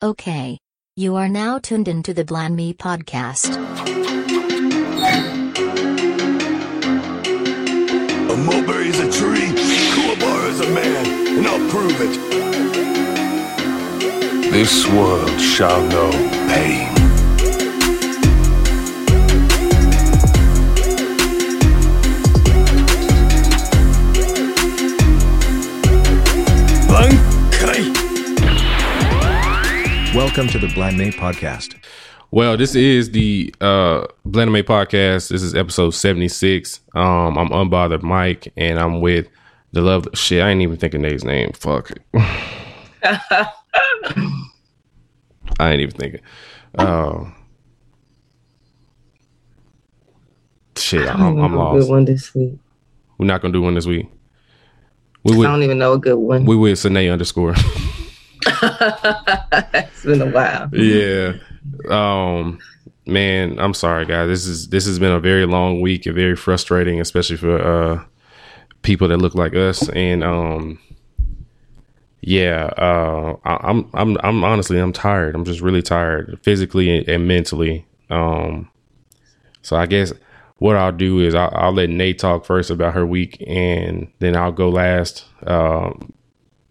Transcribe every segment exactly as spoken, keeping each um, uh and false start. Okay. You are now tuned into the Blanime podcast. A mulberry is a tree, Kuwabara is a man, and I'll prove it. This world shall know pain. Welcome to the Blanime podcast. Well, this is the uh, Blanime podcast. This is episode seventy-six. Um, I'm Unbothered Mike, and I'm with the love. Shit, I ain't even thinking Nate's name. Fuck it. I ain't even thinking. Um, shit, I I'm, I'm lost. Good one this week. We're not gonna do one this week. We with, I don't even know a good one. We with Sine underscore. It's been a while. Yeah. Um, man, I'm sorry, guys. This is this has been a very long week and very frustrating, especially for uh, people that look like us. And um, yeah, uh, I, I'm I'm I'm honestly I'm tired. I'm just really tired, physically and, and mentally. Um, so I guess what I'll do is I'll, I'll let Nate talk first about her week, and then I'll go last. Um,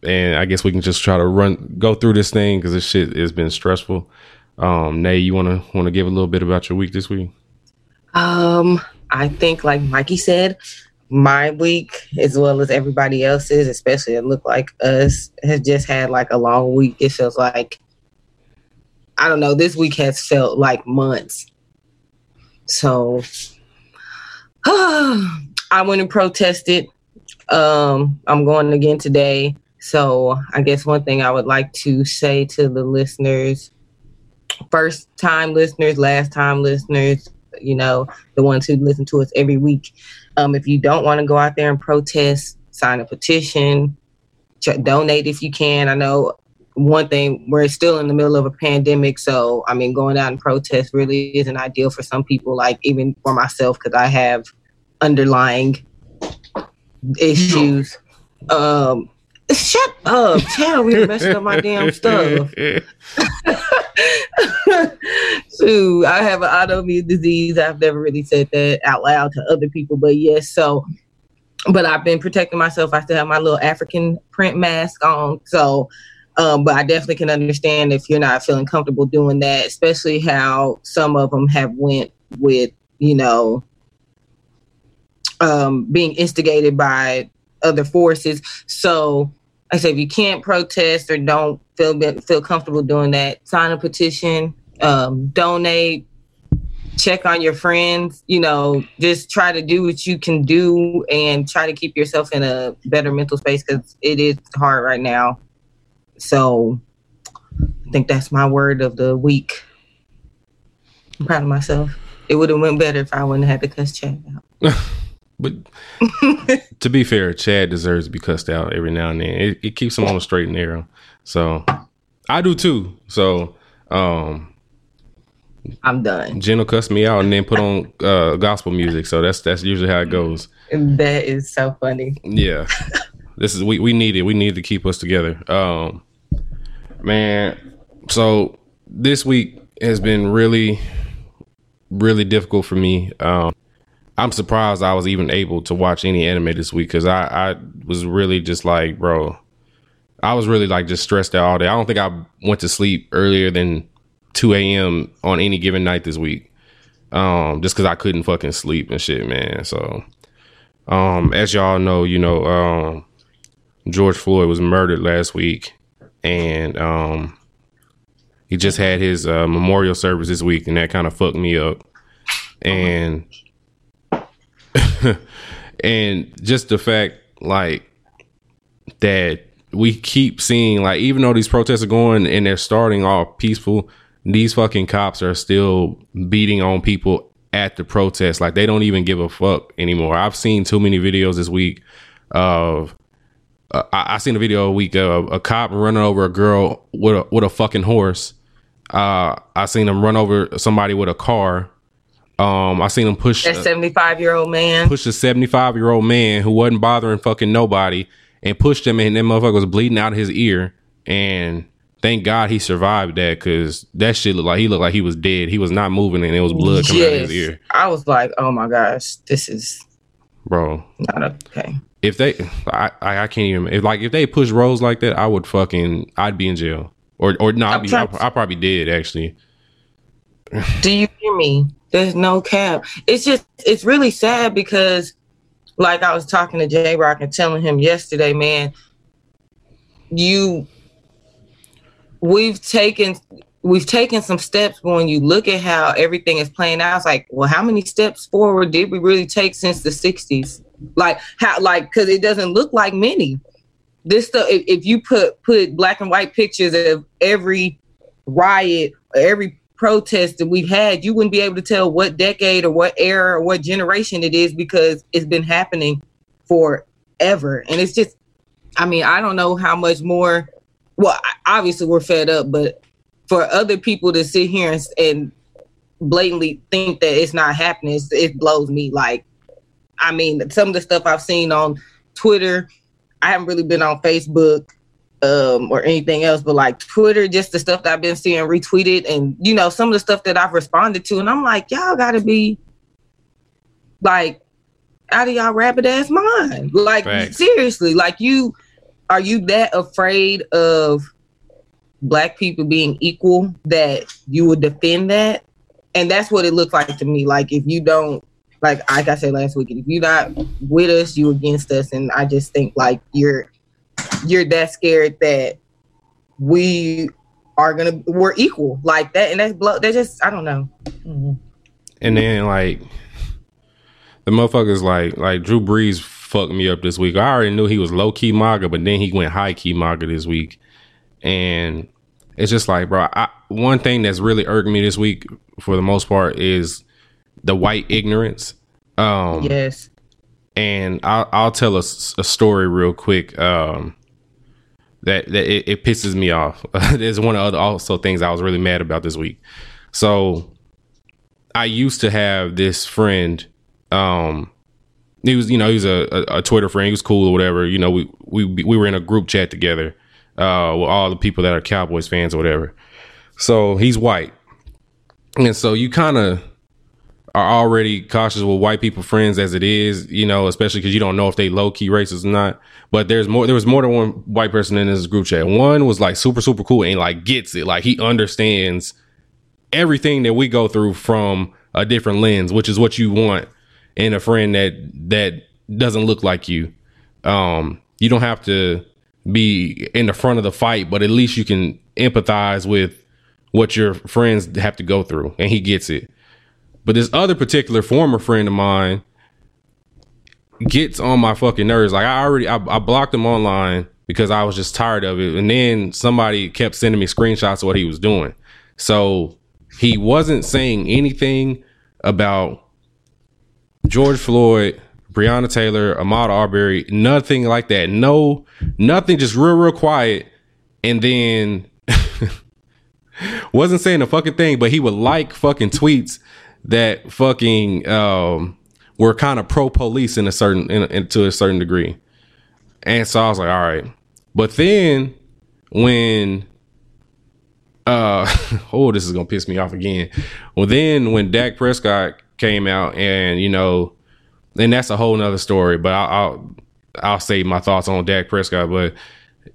And I guess we can just try to run, go through this thing because this shit has been stressful. Um, Nay, you want to want to give a little bit about your week this week? Um, I think, like Mikey said, my week, as well as everybody else's, especially it look like us, has just had like a long week. It feels like, I don't know, this week has felt like months. So I went and protested. Um, I'm going again today. So I guess one thing I would like to say to the listeners, first time listeners, last time listeners, you know, the ones who listen to us every week. Um, if you don't want to go out there and protest, sign a petition, ch- donate if you can. I know one thing, we're still in the middle of a pandemic. So, I mean, going out and protest really isn't ideal for some people, like even for myself, because I have underlying issues. Um Shut up, child. You're messing up my damn stuff. Shoot, I have an autoimmune disease. I've never really said that out loud to other people, but yes, so, but I've been protecting myself. I still have my little African print mask on, so, um, but I definitely can understand if you're not feeling comfortable doing that, especially how some of them have went with, you know, um, being instigated by other forces. So, I say if you can't protest or don't feel feel comfortable doing that, sign a petition, um, donate, check on your friends. You know, just try to do what you can do and try to keep yourself in a better mental space because it is hard right now. So, I think that's my word of the week. I'm proud of myself. It would have went better if I wouldn't have had to cuss Chad out. But to be fair, Chad deserves to be cussed out every now and then. It, it keeps him on a straight and narrow. So I do too. So um, I'm done. Jen will cuss me out and then put on uh, gospel music. So that's that's usually how it goes. That is so funny. Yeah, this is we we need it. We need to keep us together, um, man. So this week has been really, really difficult for me. Um, I'm surprised I was even able to watch any anime this week because I, I was really just like, bro, I was really like just stressed out all day. I don't think I went to sleep earlier than two a.m. on any given night this week, um, just because I couldn't fucking sleep and shit, man. So, um, as y'all know, you know, um, George Floyd was murdered last week, and um, he just had his uh, memorial service this week, and that kind of fucked me up. And and just the fact like that we keep seeing, like, even though these protests are going and they're starting off peaceful, these fucking cops are still beating on people at the protest. Like, they don't even give a fuck anymore. I've seen too many videos this week of uh, I, I seen a video a week of a cop running over a girl with a, with a fucking horse. Uh, I seen him run over somebody with a car. Um, I seen him push that seventy-five year old man, push a seventy-five year old man who wasn't bothering fucking nobody and pushed him, and that motherfucker was bleeding out of his ear. And thank God he survived that, because that shit looked like he looked like he was dead. He was not moving, and it was blood coming yes. out of his ear. I was like, oh my gosh, this is bro not okay. If they, I, I, I can't even. If like if they push Rose like that, I would fucking, I'd be in jail or or no, I'd be, I I probably did actually. Do you hear me? There's no cap. It's just, it's really sad because, like I was talking to J Rock and telling him yesterday, man, you, we've taken, we've taken some steps. When you look at how everything is playing out, it's like, well, how many steps forward did we really take since the sixties? Like how, like, cause it doesn't look like many. This stuff, if, if you put, put black and white pictures of every riot, every protest that we've had, you wouldn't be able to tell what decade or what era or what generation it is, because it's been happening forever. And it's just, I mean, I don't know how much more, well, obviously we're fed up, but for other people to sit here and, and blatantly think that it's not happening, it's, it blows me. Like, I mean, some of the stuff I've seen on Twitter, I haven't really been on Facebook um or anything else, but like Twitter, just the stuff that I've been seeing retweeted, and you know, some of the stuff that I've responded to, and I'm like, y'all gotta be like out of y'all rabid ass mind. Like Thanks. seriously, like you are you that afraid of black people being equal that you would defend that? And that's what it looked like to me. Like if you don't, like like I said last week, if you're not with us, you against us. And I just think like you're you're that scared that we are gonna we're equal like that, and that's blood. They just, I don't know. Mm-hmm. And then like the motherfuckers like like Drew Brees fucked me up this week. I already knew he was low key MAGA, but then he went high key MAGA this week, and it's just like, bro. I, one thing that's really irked me this week, for the most part, is the white ignorance. Um, yes. And I'll, I'll tell a, a story real quick um, that, that it, it pisses me off. There's one of the also things I was really mad about this week. So I used to have this friend. Um, he was, you know, he was a, a, a Twitter friend. He was cool or whatever. You know, we we we were in a group chat together uh, with all the people that are Cowboys fans or whatever. So he's white. And so you kind of are already cautious with white people friends as it is, you know, especially because you don't know if they low key racist or not. But there's more. There was more than one white person in this group chat. One was like super super cool and like gets it. Like he understands everything that we go through from a different lens, which is what you want in a friend that that doesn't look like you. Um, you don't have to be in the front of the fight, but at least you can empathize with what your friends have to go through, and he gets it. But this other particular former friend of mine gets on my fucking nerves. Like I already, I, I blocked him online because I was just tired of it. And then somebody kept sending me screenshots of what he was doing. So he wasn't saying anything about George Floyd, Breonna Taylor, Ahmaud Arbery, nothing like that. No, nothing, just real, real quiet. And then wasn't saying a fucking thing, but he would like fucking tweets that fucking um, were kind of pro police in a certain, in, in, to a certain degree. And so I was like, all right. But then when, uh, oh, this is going to piss me off again. Well, then when Dak Prescott came out and, you know, and that's a whole nother story, but I'll, I'll, I'll save my thoughts on Dak Prescott, but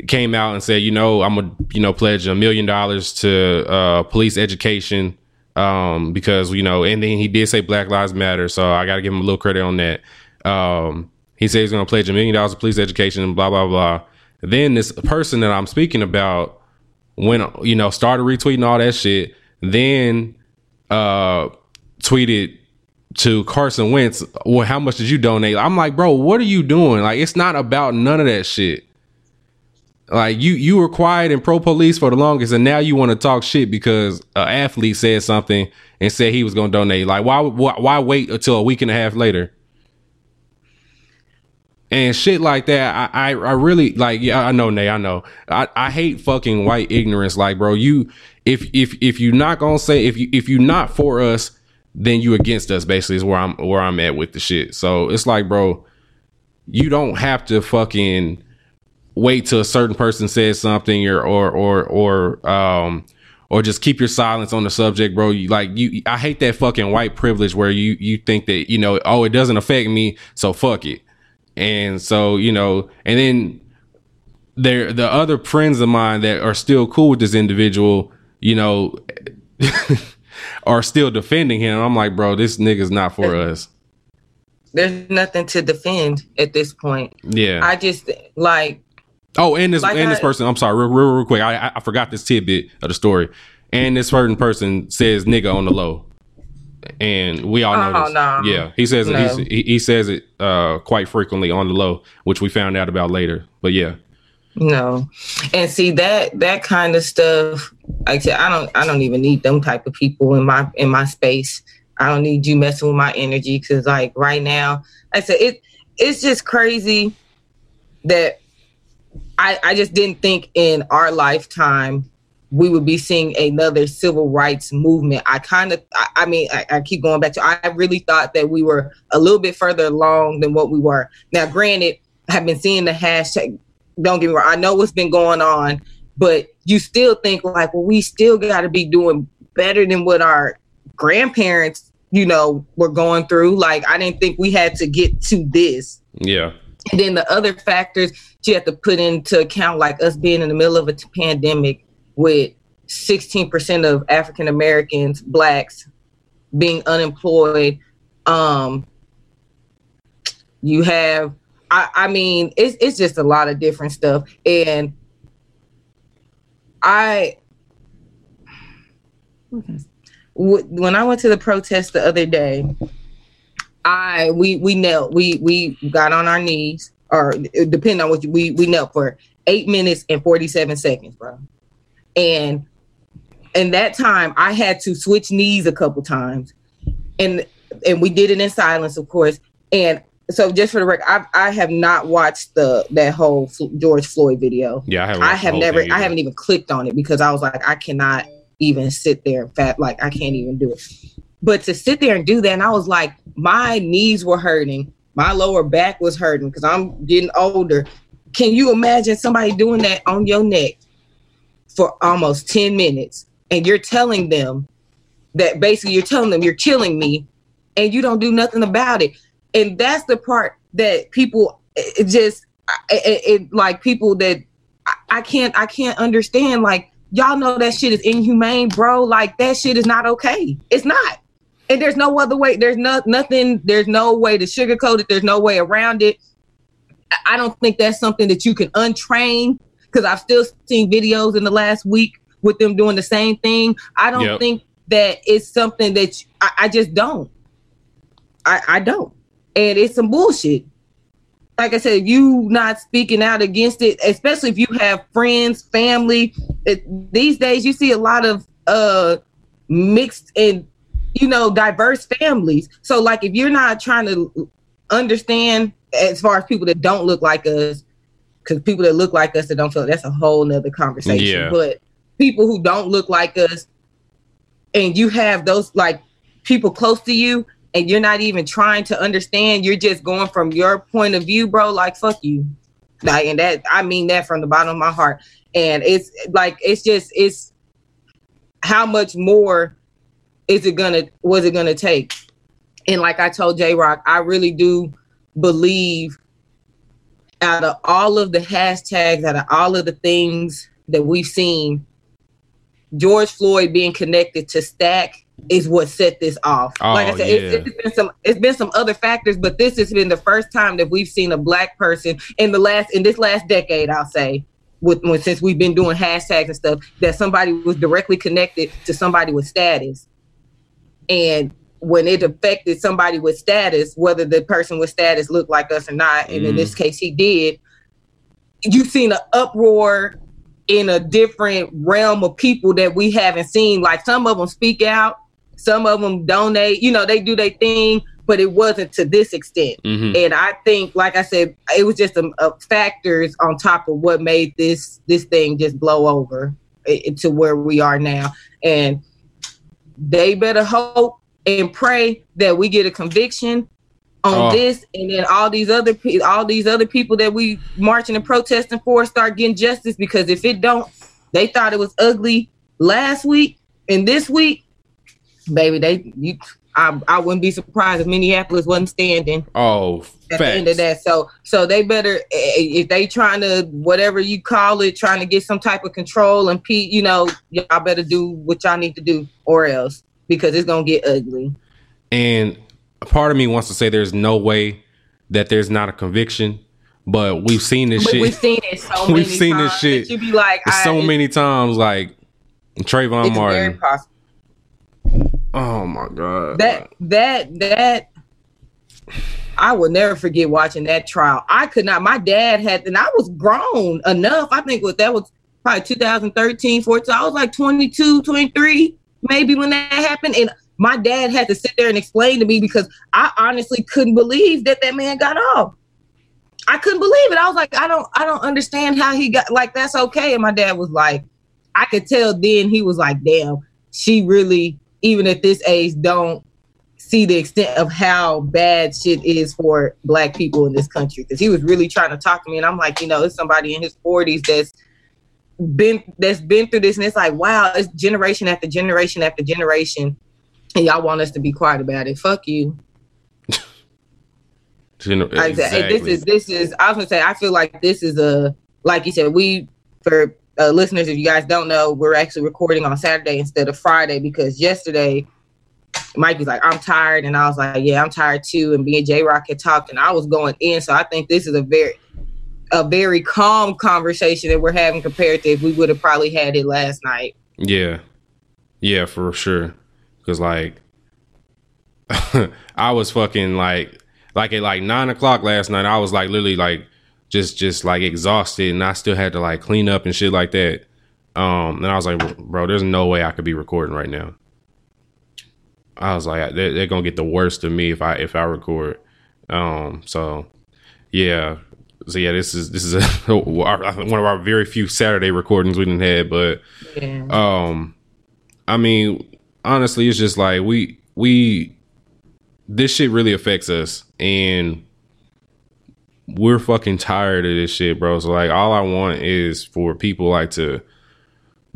came out and said, you know, I'm going to, you know, pledge a million dollars to uh, police education. Um, because, you know, and then he did say Black Lives Matter, so I got to give him a little credit on that. Um, he said he's going to pledge a million dollars to police education and blah, blah, blah. Then this person that I'm speaking about went, you know, started retweeting all that shit, then uh, tweeted to Carson Wentz, well, how much did you donate? I'm like, bro, what are you doing? Like, it's not about none of that shit. Like you, you were quiet and pro police for the longest, and now you want to talk shit because an athlete said something and said he was going to donate. Like why, why, why wait until a week and a half later? And shit like that, I, I, I really like. Yeah, I know, Nay, I know. I, I hate fucking white ignorance. Like, bro, you, if if if you not gonna say if you if you not for us, then you against us. Basically, is where I'm where I'm at with the shit. So it's like, bro, you don't have to fucking wait till a certain person says something, or or or or um or just keep your silence on the subject, bro. You like you. I hate that fucking white privilege where you you think that, you know, oh, it doesn't affect me, so fuck it. And so, you know, and then there the other friends of mine that are still cool with this individual, you know, are still defending him. I'm like, bro, this nigga's not for us. There's nothing to defend at this point. Yeah, I just like. Oh, and this like and I, this person, I'm sorry, real, real, real quick. I I forgot this tidbit of the story. And this certain person says "nigga" on the low, and we all know oh, this. No. Yeah, he says no. he he says it uh, quite frequently on the low, which we found out about later. But yeah, no, and see that that kind of stuff. Like I said, I don't I don't even need them type of people in my in my space. I don't need you messing with my energy, because like right now, like I said, it it's just crazy that. I, I just didn't think in our lifetime we would be seeing another civil rights movement. I kind of, I, I mean, I, I keep going back to, I really thought that we were a little bit further along than what we were. Now, granted, I've been seeing the hashtag, don't get me wrong, I know what's been going on, but you still think like, well, we still got to be doing better than what our grandparents, you know, were going through. Like, I didn't think we had to get to this. Yeah. And then the other factors you have to put into account, like us being in the middle of a t- pandemic with sixteen percent of African Americans, blacks, being unemployed. Um, you have, I, I mean, it's it's just a lot of different stuff. And I, w- when I went to the protest the other day, I we we knelt we we got on our knees, or depending on what you, we we knelt for eight minutes and forty-seven seconds, bro. And in that time, I had to switch knees a couple times, and and we did it in silence, of course. And so, just for the record, I I have not watched the that whole George Floyd video. Yeah, I haven't. I have never. I haven't even clicked on it because I was like, I cannot even sit there. In fact, like I can't even do it. But to sit there and do that, and I was like, my knees were hurting. My lower back was hurting because I'm getting older. Can you imagine somebody doing that on your neck for almost ten minutes? And you're telling them that basically you're telling them you're killing me and you don't do nothing about it. And that's the part that people it just, it, it, like people that I, I can't, I can't understand. Like, y'all know that shit is inhumane, bro. Like, that shit is not okay. It's not. And there's no other way. There's no, nothing. There's no way to sugarcoat it. There's no way around it. I don't think that's something that you can untrain, because I've still seen videos in the last week with them doing the same thing. I don't yep. think that it's something that you, I, I just don't. I, I don't. And it's some bullshit. Like I said, you not speaking out against it, especially if you have friends, family. It, these days, you see a lot of uh, mixed and, you know, diverse families. So, like, if you're not trying to understand, as far as people that don't look like us, because people that look like us that don't feel, that's a whole nother conversation. Yeah. But people who don't look like us, and you have those, like, people close to you, and you're not even trying to understand, you're just going from your point of view, bro, like, fuck you. Like, and that, I mean that from the bottom of my heart. And it's like, it's just, it's how much more is it gonna, was it gonna take? And like I told J-Rock, I really do believe out of all of the hashtags, out of all of the things that we've seen, George Floyd being connected to Stack is what set this off. Oh, like I said, yeah. it's, it's been some, it's been some other factors, but this has been the first time that we've seen a black person in the last, in this last decade, I'll say, With, with, since we've been doing hashtags and stuff, that somebody was directly connected to somebody with status. And when it affected somebody with status, whether the person with status looked like us or not, and mm. in this case he did, you've seen an uproar in a different realm of people that we haven't seen. Like, some of them speak out, some of them donate, you know, they do their thing, but it wasn't to this extent. Mm-hmm. And I think, like I said, it was just some uh, factors on top of what made this this thing just blow over it, to where we are now. And they better hope and pray that we get a conviction on oh. this, and then all these other pe- all these other people that we marching and protesting for start getting justice, because if it don't, they thought it was ugly last week, and this week, baby, they you, I I wouldn't be surprised if Minneapolis wasn't standing. Oh, at the end of that, so so they better, if they trying to, whatever you call it, trying to get some type of control and pe- you know, y'all better do what y'all need to do, or else, because it's gonna get ugly. And a part of me wants to say there's no way that there's not a conviction, but we've seen this but shit. We've seen it so many we've seen times this shit. You be like, so I, many times, like Trayvon it's Martin. Very possible. Oh my god! That that that I will never forget watching that trial. I could not. My dad had, and I was grown enough. I think what that was probably two thousand thirteen, fourteen. I was like twenty-two, twenty-three, maybe when that happened, and my dad had to sit there and explain to me, because I honestly couldn't believe that that man got off. I couldn't believe it. I was like, I don't, I don't understand how he got, like, that's okay. And my dad was like, I could tell then he was like, damn, she really, even at this age, don't see the extent of how bad shit is for black people in this country. Cause he was really trying to talk to me. And I'm like, you know, it's somebody in his forties that's been, that's been through this. And it's like, wow, it's generation after generation after generation. And y'all want us to be quiet about it. Fuck you. Exactly. Like, this is, this is, I was gonna say, I feel like this is a, like you said, we, for uh, listeners, if you guys don't know, we're actually recording on Saturday instead of Friday, because yesterday Mike was like, I'm tired. And I was like, yeah, I'm tired too. And me and J-Rock had talked and I was going in. So I think this is a very, a very calm conversation that we're having compared to if we would have probably had it last night. Yeah. Yeah, for sure. Cause like, I was fucking like, like at like nine o'clock last night, I was like literally like just, just like exhausted, and I still had to like clean up and shit like that. Um, and I was like, bro, there's no way I could be recording right now. I was like, they're, they're gonna get the worst of me if I if I record. Um, so yeah, so yeah, this is this is a, one of our very few Saturday recordings we didn't have, but yeah. um, I mean. Honestly, it's just like we we this shit really affects us, and we're fucking tired of this shit, bro. So like, all I want is for people like to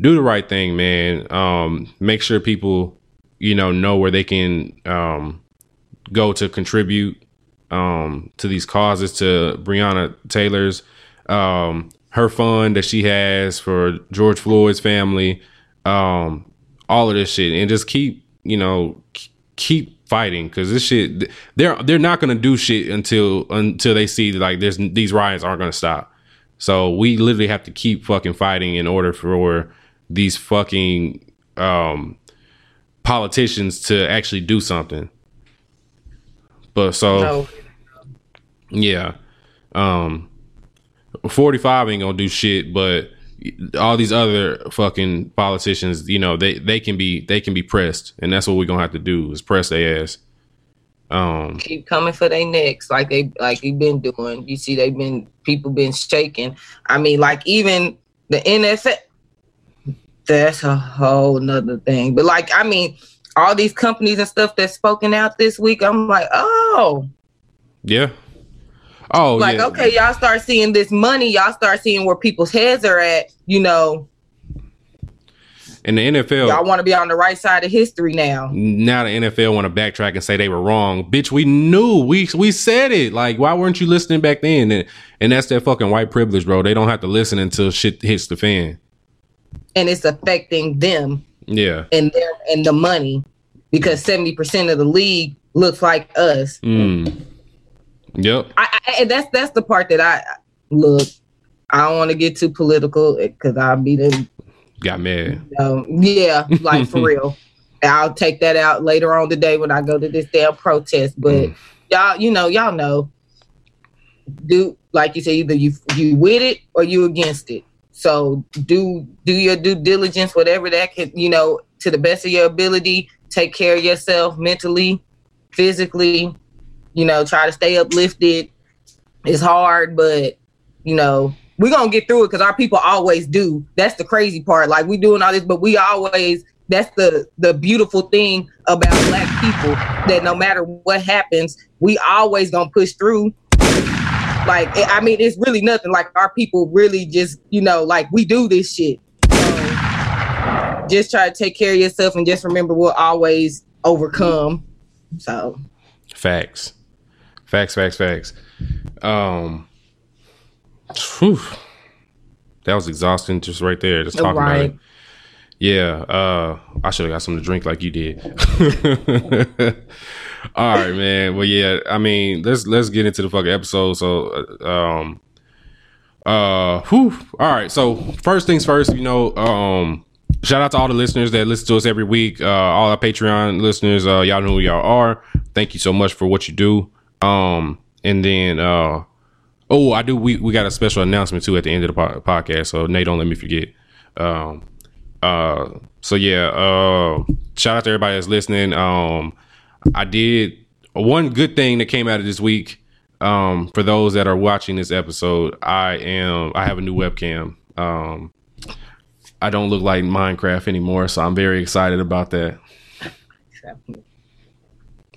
do the right thing, man. Um, make sure people, you know, know where they can um, go to contribute um, to these causes. To Breonna Taylor's, um, her fund that she has for George Floyd's family. Um, all of this shit, and just keep, you know, keep fighting, because this shit, they're they're not gonna do shit until until they see that, like, there's these riots aren't gonna stop. So we literally have to keep fucking fighting in order for these fucking um, politicians to actually do something. But so, no. yeah, um, forty-five ain't gonna do shit, but all these other fucking politicians, you know, they, they can be they can be pressed, and that's what we're gonna have to do, is press their ass. Um, keep coming for their necks, like they like you've been doing. You see, they've been people been shaking. I mean, like even the N F L. That's a whole nother thing. But like, I mean, all these companies and stuff that's spoken out this week, I'm like, oh, yeah. Oh, like, yeah. Okay, y'all start seeing this money. Y'all start seeing where people's heads are at, you know. And the N F L. Y'all want to be on the right side of history now. Now the N F L want to backtrack and say they were wrong. Bitch, we knew. We we said it. Like, why weren't you listening back then? And, and that's that fucking white privilege, bro. They don't have to listen until shit hits the fan. And it's affecting them. Yeah. And, their, and the money. Because seventy percent of the league looks like us. Mm. Yep. I, I, and that's that's the part that I look. I don't want to get too political because I'll be the got mad. You know, yeah, like for real. I'll take that out later on today when I go to this damn protest. But mm. y'all, you know, y'all know. Do like you said, either you you with it or you against it. So do do your due diligence, whatever that can, you know, to the best of your ability. Take care of yourself mentally, physically. You know, try to stay uplifted. It's hard, but, you know, we're going to get through it because our people always do. That's the crazy part. Like, we doing all this, but we always that's the the beautiful thing about Black people, that no matter what happens, we always gonna push through. Like, I mean, it's really nothing. Like, our people really just, you know, like, we do this shit. So just try to take care of yourself and just remember we'll always overcome. So facts, facts, facts, facts. Um, whew. That was exhausting just right there, just talking right. about it. Yeah, uh, I should have got something to drink like you did. All right, man. Well, yeah, I mean, let's let's get into the fucking episode. So, um, uh, whew. All right. So first things first, you know, um, shout out to all the listeners that listen to us every week. Uh, all our Patreon listeners, uh, y'all know who y'all are. Thank you so much for what you do. Um, and then, uh, oh, I do. We, we got a special announcement too at the end of the po- podcast. So Nate, don't let me forget. Um. Uh, so yeah, uh, shout out to everybody that's listening. Um, I did one good thing that came out of this week. Um, for those that are watching this episode, I am, I have a new webcam. Um, I don't look like Minecraft anymore, so I'm very excited about that.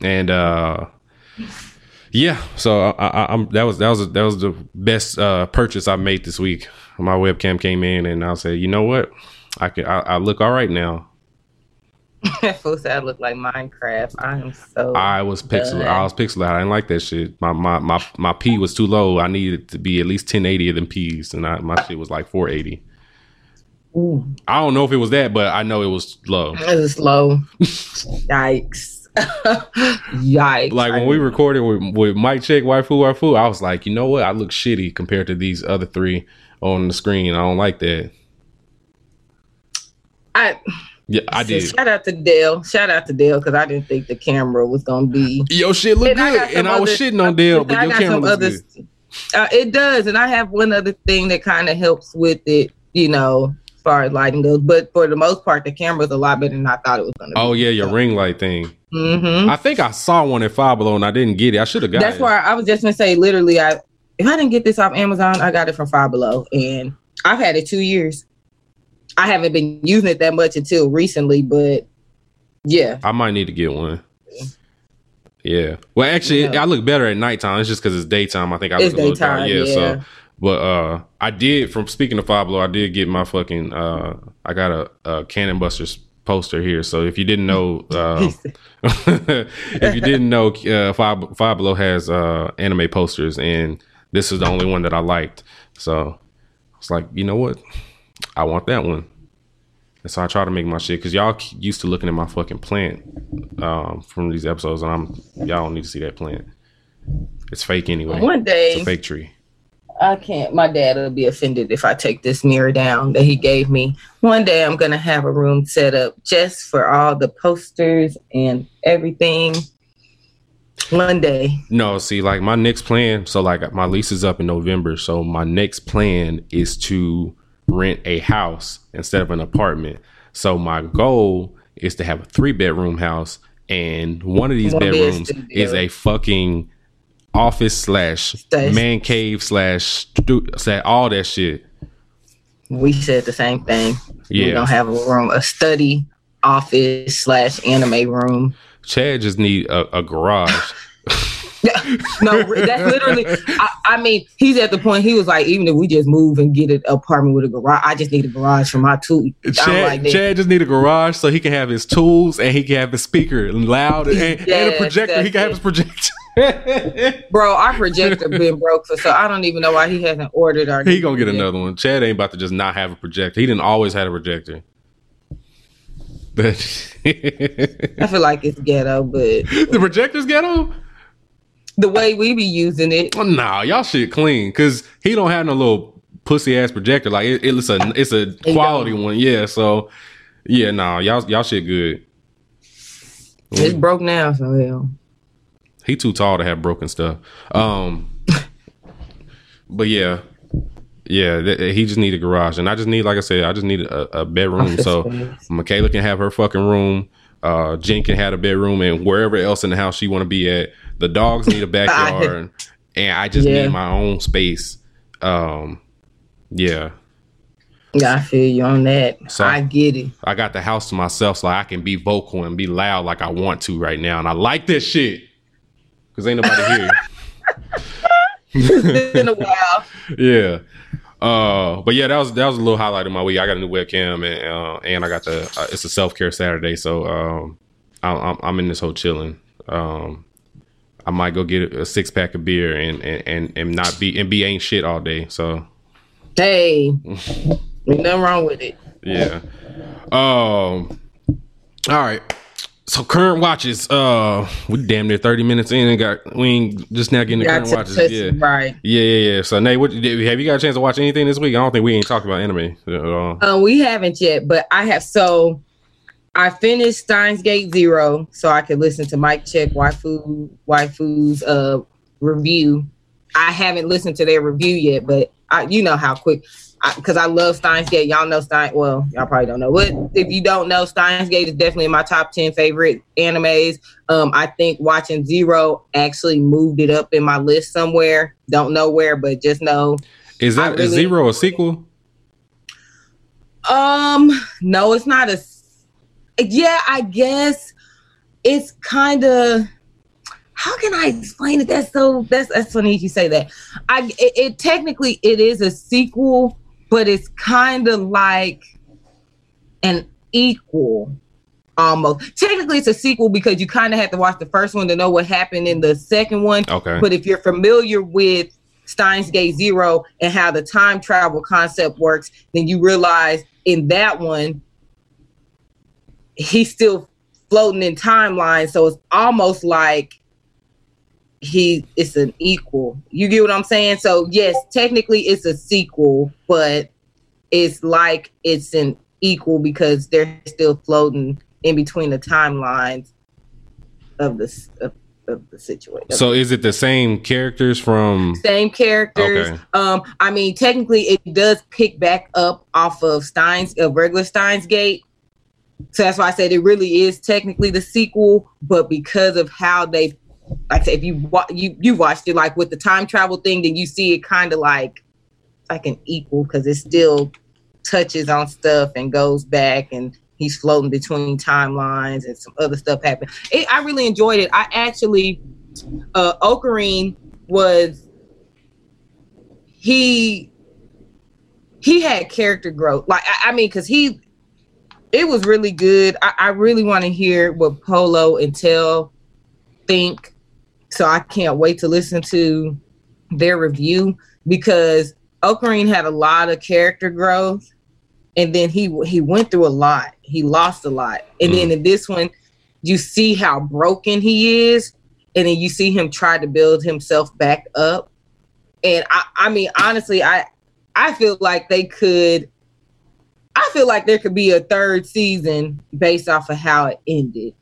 And, uh, yeah, so I, I, I'm, that was, that was, that was the best, uh, purchase I made this week. My webcam came in and I said, you know what? I can. I, I look all right now. Folks, I look like Minecraft. I am so. I was pixel. I was pixel out. I didn't like that shit. My my my my P was too low. I needed to be at least ten eighty of them P's, and I, my shit was like four eighty. Ooh. I don't know if it was that, but I know it was low. It was low. Yikes! Yikes! Like when we recorded with with Mike Check Waifu Waifu, I was like, you know what? I look shitty compared to these other three on the screen. I don't like that. I, yeah, I did. Shout out to Dale. Shout out to Dale because I didn't think the camera was gonna be. Your shit looked good, I and other, I was shitting on Dale, but I your camera looks other, good. Uh, it does, and I have one other thing that kind of helps with it, you know, as far as lighting goes. But for the most part, the camera's a lot better than I thought it was gonna. Oh, be. Oh yeah, your so. Ring light thing. Mm-hmm. I think I saw one at Five Below, and I didn't get it. I should have got. That's it. That's why I was just gonna say, literally, I if I didn't get this off Amazon, I got it from Five Below, and I've had it two years. I haven't been using it that much until recently, but yeah. I might need to get one. Yeah. Well, actually, yeah. I look better at nighttime. It's just because it's daytime. I think I look it's a little daytime, tired. Yeah, yeah. So, but uh, I did, from speaking of Five Below, I did get my fucking, uh, I got a, a Cannon Busters poster here. So if you didn't know, uh, if you didn't know, uh, Five, Five Below has uh, anime posters, and this is the only one that I liked. So I was like, you know what? I want that one. And so I try to make my shit, because y'all used to looking at my fucking plant um, from these episodes, and I'm y'all don't need to see that plant. It's fake anyway. One day. It's a fake tree. I can't. My dad will be offended if I take this mirror down that he gave me. One day I'm going to have a room set up just for all the posters and everything. One day. No, see, like my next plan, so like my lease is up in November, so my next plan is to rent a house instead of an apartment. So my goal is to have a three bedroom house, and one of these one bedrooms is a fucking office slash Stash. man cave slash say all that shit. We said the same thing. Yeah, we don't have a room, a study office slash anime room. Chad just need a, a garage. No, that's literally I, I mean, he's at the point he was like, even if we just move and get an apartment with a garage, I just need a garage for my tools. Chad, like, Chad just need a garage so he can have his tools, and he can have his speaker loud, and, yes, and a projector. He can it. have his projector. Bro, our projector been broke, so, so I don't even know why he hasn't ordered our. He gonna get projector. Another one. Chad ain't about to just not have a projector. He didn't always have a projector. But I feel like it's ghetto, but the projector's ghetto? The way we be using it. Well, nah, y'all shit clean, because he don't have no little pussy ass projector. Like it, it, it's a it's a quality one. Yeah, so yeah, nah, y'all y'all shit good. It's we, broke now, so hell. He too tall to have broken stuff. Um, but yeah, yeah, th- he just need a garage, and I just need, like I said, I just need a, a bedroom. So friends. Michaela can have her fucking room. Uh, Jen can have a bedroom, and wherever else in the house she want to be at. The dogs need a backyard, and I just yeah. need my own space. Um, yeah. Yeah, I feel you on that. So I get it. I got the house to myself, so I can be vocal and be loud like I want to right now. And I like this shit because ain't nobody here. It's been a while. Yeah. Uh, but yeah, that was that was a little highlight of my week. I got a new webcam, and uh, and I got the uh, it's a self care Saturday, so um, I, I'm I'm in this whole chilling. Um, I might go get a six pack of beer and and, and, and not be and be ain't shit all day. So hey, ain't nothing wrong with it. Yeah. Um. All right. So current watches. Uh, we damn near thirty minutes in and got we ain't just now getting the current watches. Yeah. Right. Yeah, yeah, yeah. So Nate, what have you got a chance to watch anything this week? I don't think we ain't talked about anime at all. Um, we haven't yet, but I have. So I finished Steins;Gate Zero, so I could listen to Mike Check Waifu Waifu's uh review. I haven't listened to their review yet, but I, you know how quick, because I, I love Steins;Gate. Y'all know Steins. Well, y'all probably don't know. But if you don't know, Steins;Gate is definitely in my top ten favorite animes. Um, I think watching Zero actually moved it up in my list somewhere. Don't know where, but just know. Is that really, is Zero a sequel? Um, no, it's not a. Yeah, I guess it's kind of. How can I explain it? That's so that's that's funny if you say that. I it, it technically it is a sequel, but it's kind of like an equal almost. Technically, it's a sequel because you kind of have to watch the first one to know what happened in the second one. Okay. But if you're familiar with Steins;Gate Zero and how the time travel concept works, then you realize in that one he's still floating in timeline, so it's almost like. He it's an equal. You get what I'm saying? So yes, technically it's a sequel, but it's like it's an equal because they're still floating in between the timelines of the of, of the situation. So is it the same characters from same characters? Okay. Um, I mean, technically it does pick back up off of Steins, of regular Steins;Gate. So that's why I said it really is technically the sequel, but because of how they. Like I said, if you wa- you you watched it like with the time travel thing, then you see it kind of like like an equal because it still touches on stuff and goes back, and he's floating between timelines and some other stuff happened. It, I really enjoyed it. I actually, uh, Ocarine was he he had character growth. Like I, I mean, because he it was really good. I, I really want to hear what Polo and Tell think. So I can't wait to listen to their review because Ocarine had a lot of character growth, and then he he went through a lot. He lost a lot, and mm. then in this one, you see how broken he is, and then you see him try to build himself back up. And I, I mean, honestly, I I feel like they could. I feel like there could be a third season based off of how it ended.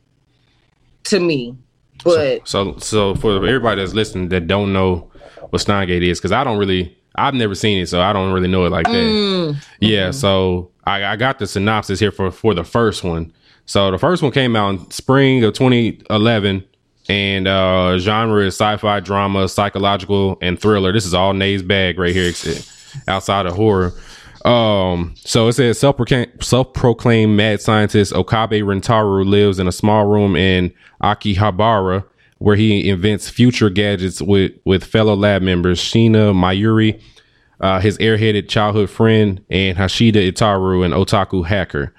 To me. But so, so, so for everybody that's listening that don't know what Steins;Gate is, because I don't really, I've never seen it, so I don't really know it like that. Mm. Yeah, mm. so I, I got the synopsis here for, for the first one. So the first one came out in spring of twenty eleven, and uh, genre is sci-fi, drama, psychological, and thriller. This is all Nate's bag right here, outside of horror. Um, so it says self-proclaimed, self-proclaimed mad scientist Okabe Rentaro lives in a small room in Akihabara where he invents future gadgets with, with fellow lab members Shina Mayuri, uh, his airheaded childhood friend, and Hashida Itaru, an otaku hacker.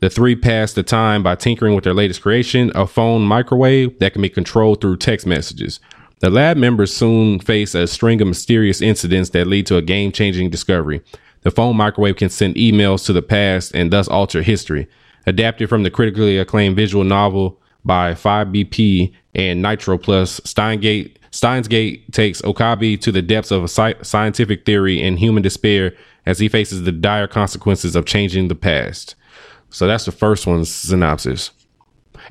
The three pass the time by tinkering with their latest creation, a phone microwave that can be controlled through text messages. The lab members soon face a string of mysterious incidents that lead to a game-changing discovery. The phone microwave can send emails to the past and thus alter history. Adapted from the critically acclaimed visual novel by five B P and Nitro Plus, Steins;Gate, Steins;Gate takes Okabe to the depths of a sci- scientific theory and human despair as he faces the dire consequences of changing the past. So that's the first one's synopsis.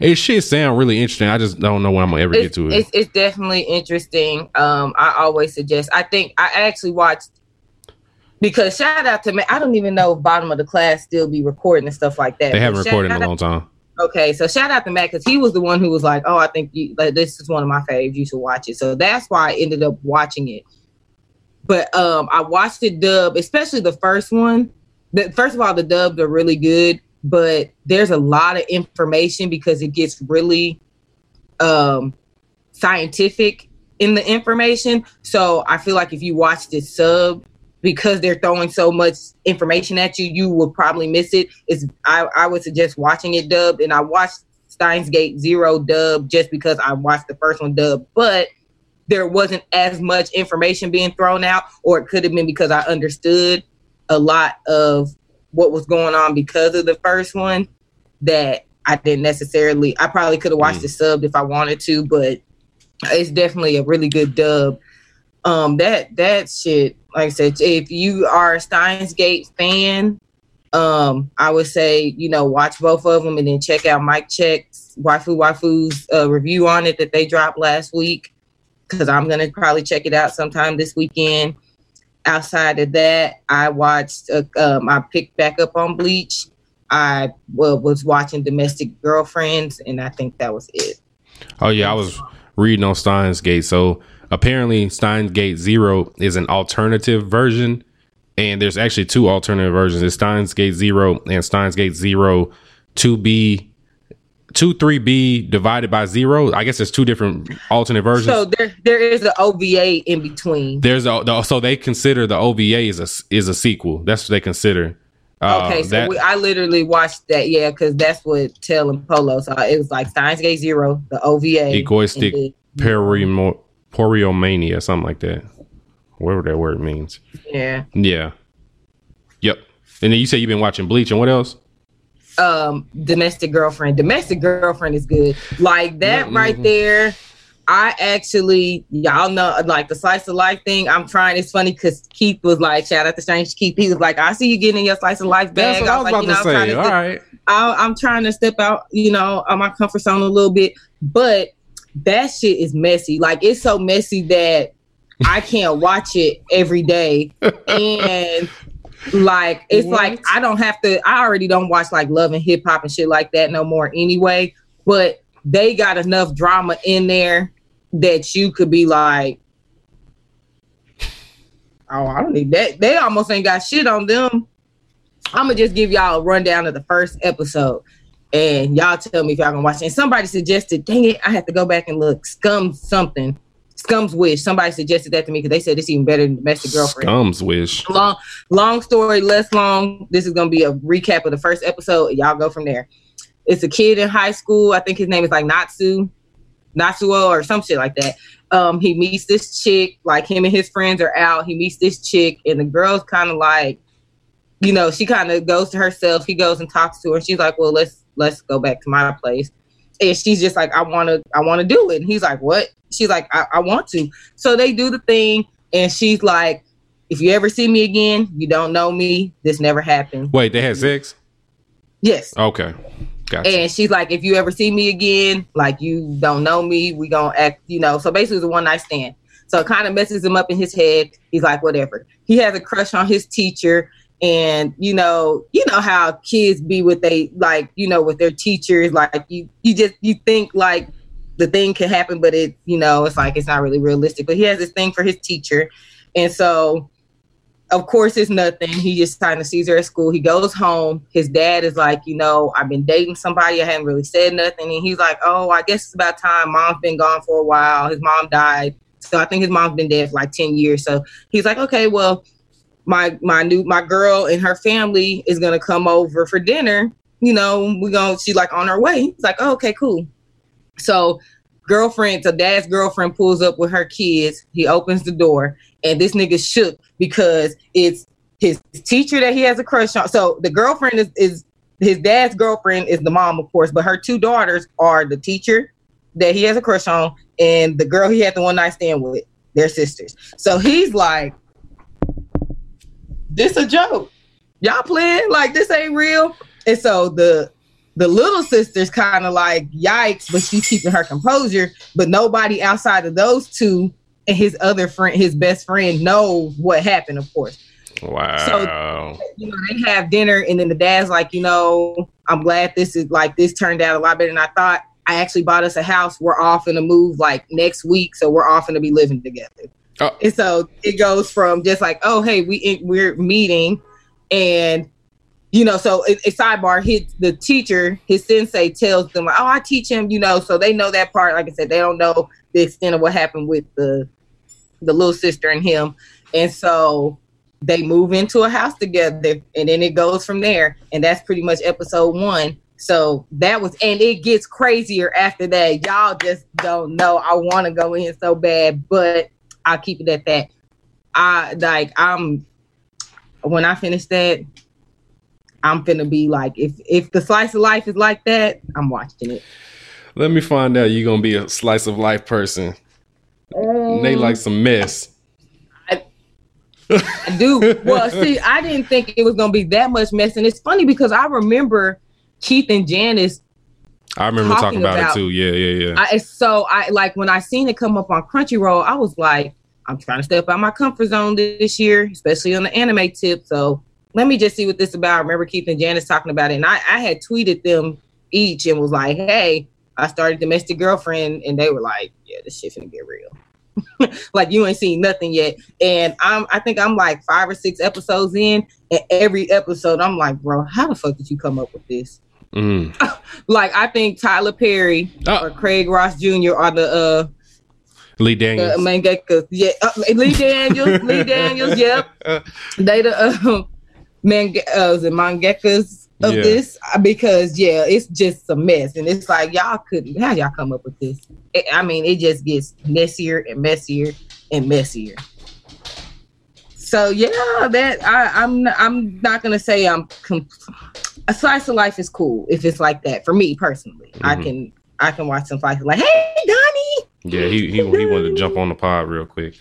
It shit sound really interesting. I just don't know when I'm gonna ever it's, get to it. It's, it's definitely interesting. Um, I always suggest. I think I actually watched. Because shout out to me, I don't even know if Bottom of the Class still be recording and stuff like that. They haven't recorded in a long time. Okay, so shout out to Matt because he was the one who was like, "Oh, I think you, like, this is one of my faves. You should watch it." So that's why I ended up watching it. But um, I watched it dubbed, especially the first one, the, first of all, the dubs are really good, but there's a lot of information because it gets really um, scientific in the information. So I feel like if you watch this sub, because they're throwing so much information at you, you will probably miss it. It's, I, I would suggest watching it dubbed, and I watched Steins;Gate Zero dubbed just because I watched the first one dubbed, but there wasn't as much information being thrown out, or it could have been because I understood a lot of what was going on because of the first one that I didn't necessarily, I probably could have watched mm. the sub if I wanted to, but it's definitely a really good dub. Um, that that shit, like I said, if you are a Steins;Gate fan, um, I would say, you know, watch both of them and then check out Mike Check Waifu Waifu's uh, review on it that they dropped last week, because I'm going to probably check it out sometime this weekend. Outside of that, I watched, uh, um, I picked back up on Bleach. I uh, was watching Domestic Girlfriends, and I think that was it. Oh, yeah, I was reading on Steins;Gate, so... Apparently, Steins;Gate Zero is an alternative version, and there's actually two alternative versions. It's Steins;Gate Zero and Steins;Gate Zero two B, two three B divided by zero. I guess there's two different alternate versions. So there, there is the O V A in between. There's a, the, so they consider the O V A is a is a sequel. That's what they consider. Uh, okay, so that, we, I literally watched that, yeah, because that's what Tell and Polo saw. It was like Steins;Gate Zero, the O V A, egoistic perimor. Poriomania, something like that. Whatever that word means. Yeah. Yeah. Yep. And then you say you've been watching Bleach and what else? Um, Domestic Girlfriend. Domestic Girlfriend is good. Like that mm-hmm. right there. I actually, y'all know, like the slice of life thing. I'm trying. It's funny because Keith was like, shout out to Strange Keith. He was like, I see you getting in your slice of life bag. That's what I was, I was about like, to you know, say. I'm All to step, right. I, I'm trying to step out, you know, of my comfort zone a little bit, but. That shit is messy. Like, it's so messy that I can't watch it every day. And, like, it's what? Like, I don't have to... I already don't watch, like, Love and Hip Hop and shit like that no more anyway. But they got enough drama in there that you could be like, oh, I don't need that. They almost ain't got shit on them. I'm going to just give y'all a rundown of the first episode. And y'all tell me if y'all gonna watch it. And somebody suggested, dang it, I have to go back and look. Scum something. Scum's Wish. Somebody suggested that to me because they said it's even better than Domestic Girlfriend. Scum's Wish. Long, long story, less long. This is gonna be a recap of the first episode. Y'all go from there. It's a kid in high school. I think his name is like Natsu. Natsuo or some shit like that. Um, he meets this chick. Like him and his friends are out. He meets this chick. And the girl's kind of like, you know, she kind of goes to herself. He goes and talks to her. She's like, well, let's, let's go back to my place. And she's just like, I want to, I want to do it. And he's like, what? She's like, I, I want to. So they do the thing. And she's like, if you ever see me again, you don't know me. This never happened. Wait, they had sex? Yes. Okay. Gotcha. And she's like, if you ever see me again, like you don't know me, we gonna act, you know, so basically it's a one night stand. So it kind of messes him up in his head. He's like, whatever. He has a crush on his teacher. And, you know, you know how kids be with they, like, you know, with their teachers, like you, you just, you think like the thing can happen, but it, you know, it's like, it's not really realistic, but he has this thing for his teacher. And so of course it's nothing. He just kind of sees her at school. He goes home. His dad is like, you know, I've been dating somebody. I haven't really said nothing. And he's like, oh, I guess it's about time. Mom's been gone for a while. His mom died. So I think his mom's been dead for like ten years. So he's like, okay, well, My my new my girl and her family is gonna come over for dinner. You know, we gonna she's like on her way. He's like, oh, okay, cool. So girlfriend, so dad's girlfriend pulls up with her kids. He opens the door, and this nigga shook because it's his teacher that he has a crush on. So the girlfriend is, is his dad's girlfriend is the mom, of course, but her two daughters are the teacher that he has a crush on, and the girl he had the one night stand with, their sisters. So he's like, this a joke. Y'all playing? Like, this ain't real. And so the the little sister's kind of like, yikes, but she's keeping her composure. But nobody outside of those two and his other friend, his best friend, know what happened, of course. Wow. So, you know, they have dinner, and then the dad's like, you know, I'm glad this is like, this turned out a lot better than I thought. I actually bought us a house. We're off in a move like next week, so we're off in to be living together. Oh. And so it goes from just like, oh, hey, we, we're meeting and you know, so a sidebar, his, the teacher, his sensei tells them, like, oh, I teach him, you know, so they know that part. Like I said, they don't know the extent of what happened with the the little sister and him. And so they move into a house together, and then it goes from there. And that's pretty much episode one. So that was, and it gets crazier after that. Y'all just don't know. I want to go in so bad, but I'll keep it at that. I, like, I'm, when I finish that, I'm finna be like, if if the slice of life is like that, I'm watching it. Let me find out you're gonna be a slice of life person. Um, they like some mess. I, I do. Well, see, I didn't think it was gonna be that much mess, and it's funny because I remember Keith and Janice. I remember talking, talking about, about it too. Yeah, yeah, yeah. I, so I like when I seen it come up on Crunchyroll, I was like, I'm trying to stay up out my comfort zone this year, especially on the anime tip. So. Let me just see what this is about. I remember Keith and Janice talking about it. And I, I had tweeted them each and was like, hey, I started Domestic Girlfriend. And they were like, yeah, this shit finna get real. Like, you ain't seen nothing yet. And I'm, I think I'm like five or six episodes in. And every episode, I'm like, bro, how the fuck did you come up with this? Mm. Like, I think Tyler Perry oh. or Craig Ross Junior are the... uh Lee Daniels. Uh, Mangaka. Yeah, uh, Lee Daniels. Lee Daniels, yep. They the... Uh, Mange- uh, the mangekas of yeah. this because yeah, it's just a mess, and it's like y'all couldn't. How y'all come up with this? It, I mean, it just gets messier and messier and messier. So yeah, that I, I'm I'm not gonna say I'm comp- a slice of life is cool if it's like that for me personally. Mm-hmm. I can I can watch some slice of life. Hey, Donnie. Yeah, he he he wanted to jump on the pod real quick.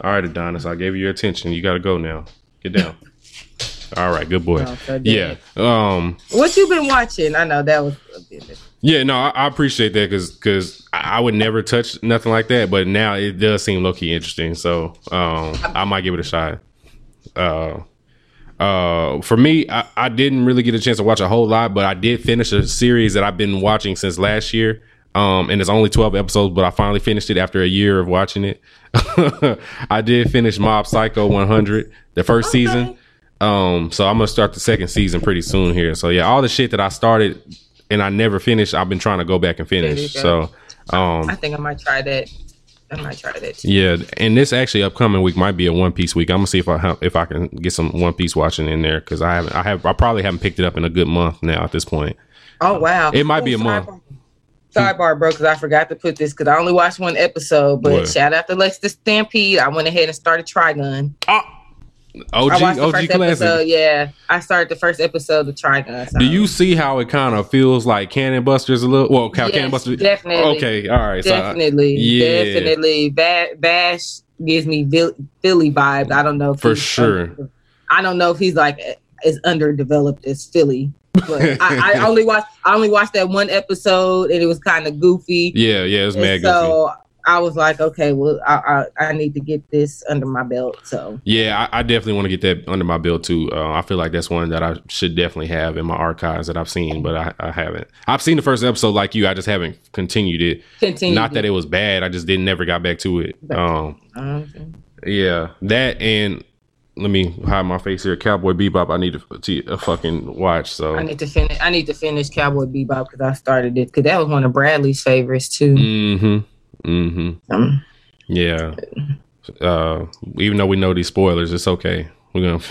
All right, Adonis, I gave you your attention. You got to go now. Get down. All right, good boy. Oh, yeah. Um, what you been watching? I know that was a bit. Yeah, no, I, I appreciate that because because I would never touch nothing like that, but now it does seem low key interesting, so um, I might give it a shot. Uh, uh, for me, I, I didn't really get a chance to watch a whole lot, but I did finish a series that I've been watching since last year. Um, and it's only twelve episodes, but I finally finished it after a year of watching it. I did finish Mob Psycho one hundred, the first okay. season. Um, so I'm gonna start the second season pretty soon here. So yeah, all the shit that I started and I never finished, I've been trying to go back and finish. So, um, I think I might try that. I might try that. Too. Yeah, and this actually upcoming week might be a One Piece week. I'm gonna see if I if I can get some One Piece watching in there because I haven't. I have. I probably haven't picked it up in a good month now at this point. Oh wow! It might oh, be a sidebar. month. Sidebar, bro, because I forgot to put this because I only watched one episode. But what? Shout out to Lex the Stampede. I went ahead and started Trigun. Oh. O G, I O G classic. Episode, yeah, I started the first episode of Trigun. So. Do you see how it kind of feels like Cannon Busters a little? Well, yes, Cannon Busters, definitely. Okay, all right, definitely, so I, yeah. definitely. Ba- Bash gives me Philly vibes. I don't know if for sure. Under, I don't know if he's like as underdeveloped as Philly. But I, I only watched. I only watched that one episode, and it was kind of goofy. Yeah, yeah, it was mad so, goofy. I was like, okay, well, I, I I need to get this under my belt. So yeah, I, I definitely want to get that under my belt too. Uh, I feel like that's one that I should definitely have in my archives that I've seen, but I, I haven't. I've seen the first episode like you. I just haven't continued it. Continued. Not that it was bad. I just didn't never got back to it. Back um, to okay. Yeah, that and let me hide my face here. Cowboy Bebop. I need to, to uh, fucking watch. So I need to finish. I need to finish Cowboy Bebop because I started it because that was one of Bradley's favorites too. Mm-hmm. Mm-hmm. Um, yeah. Uh, even though we know these spoilers, it's okay. We're gonna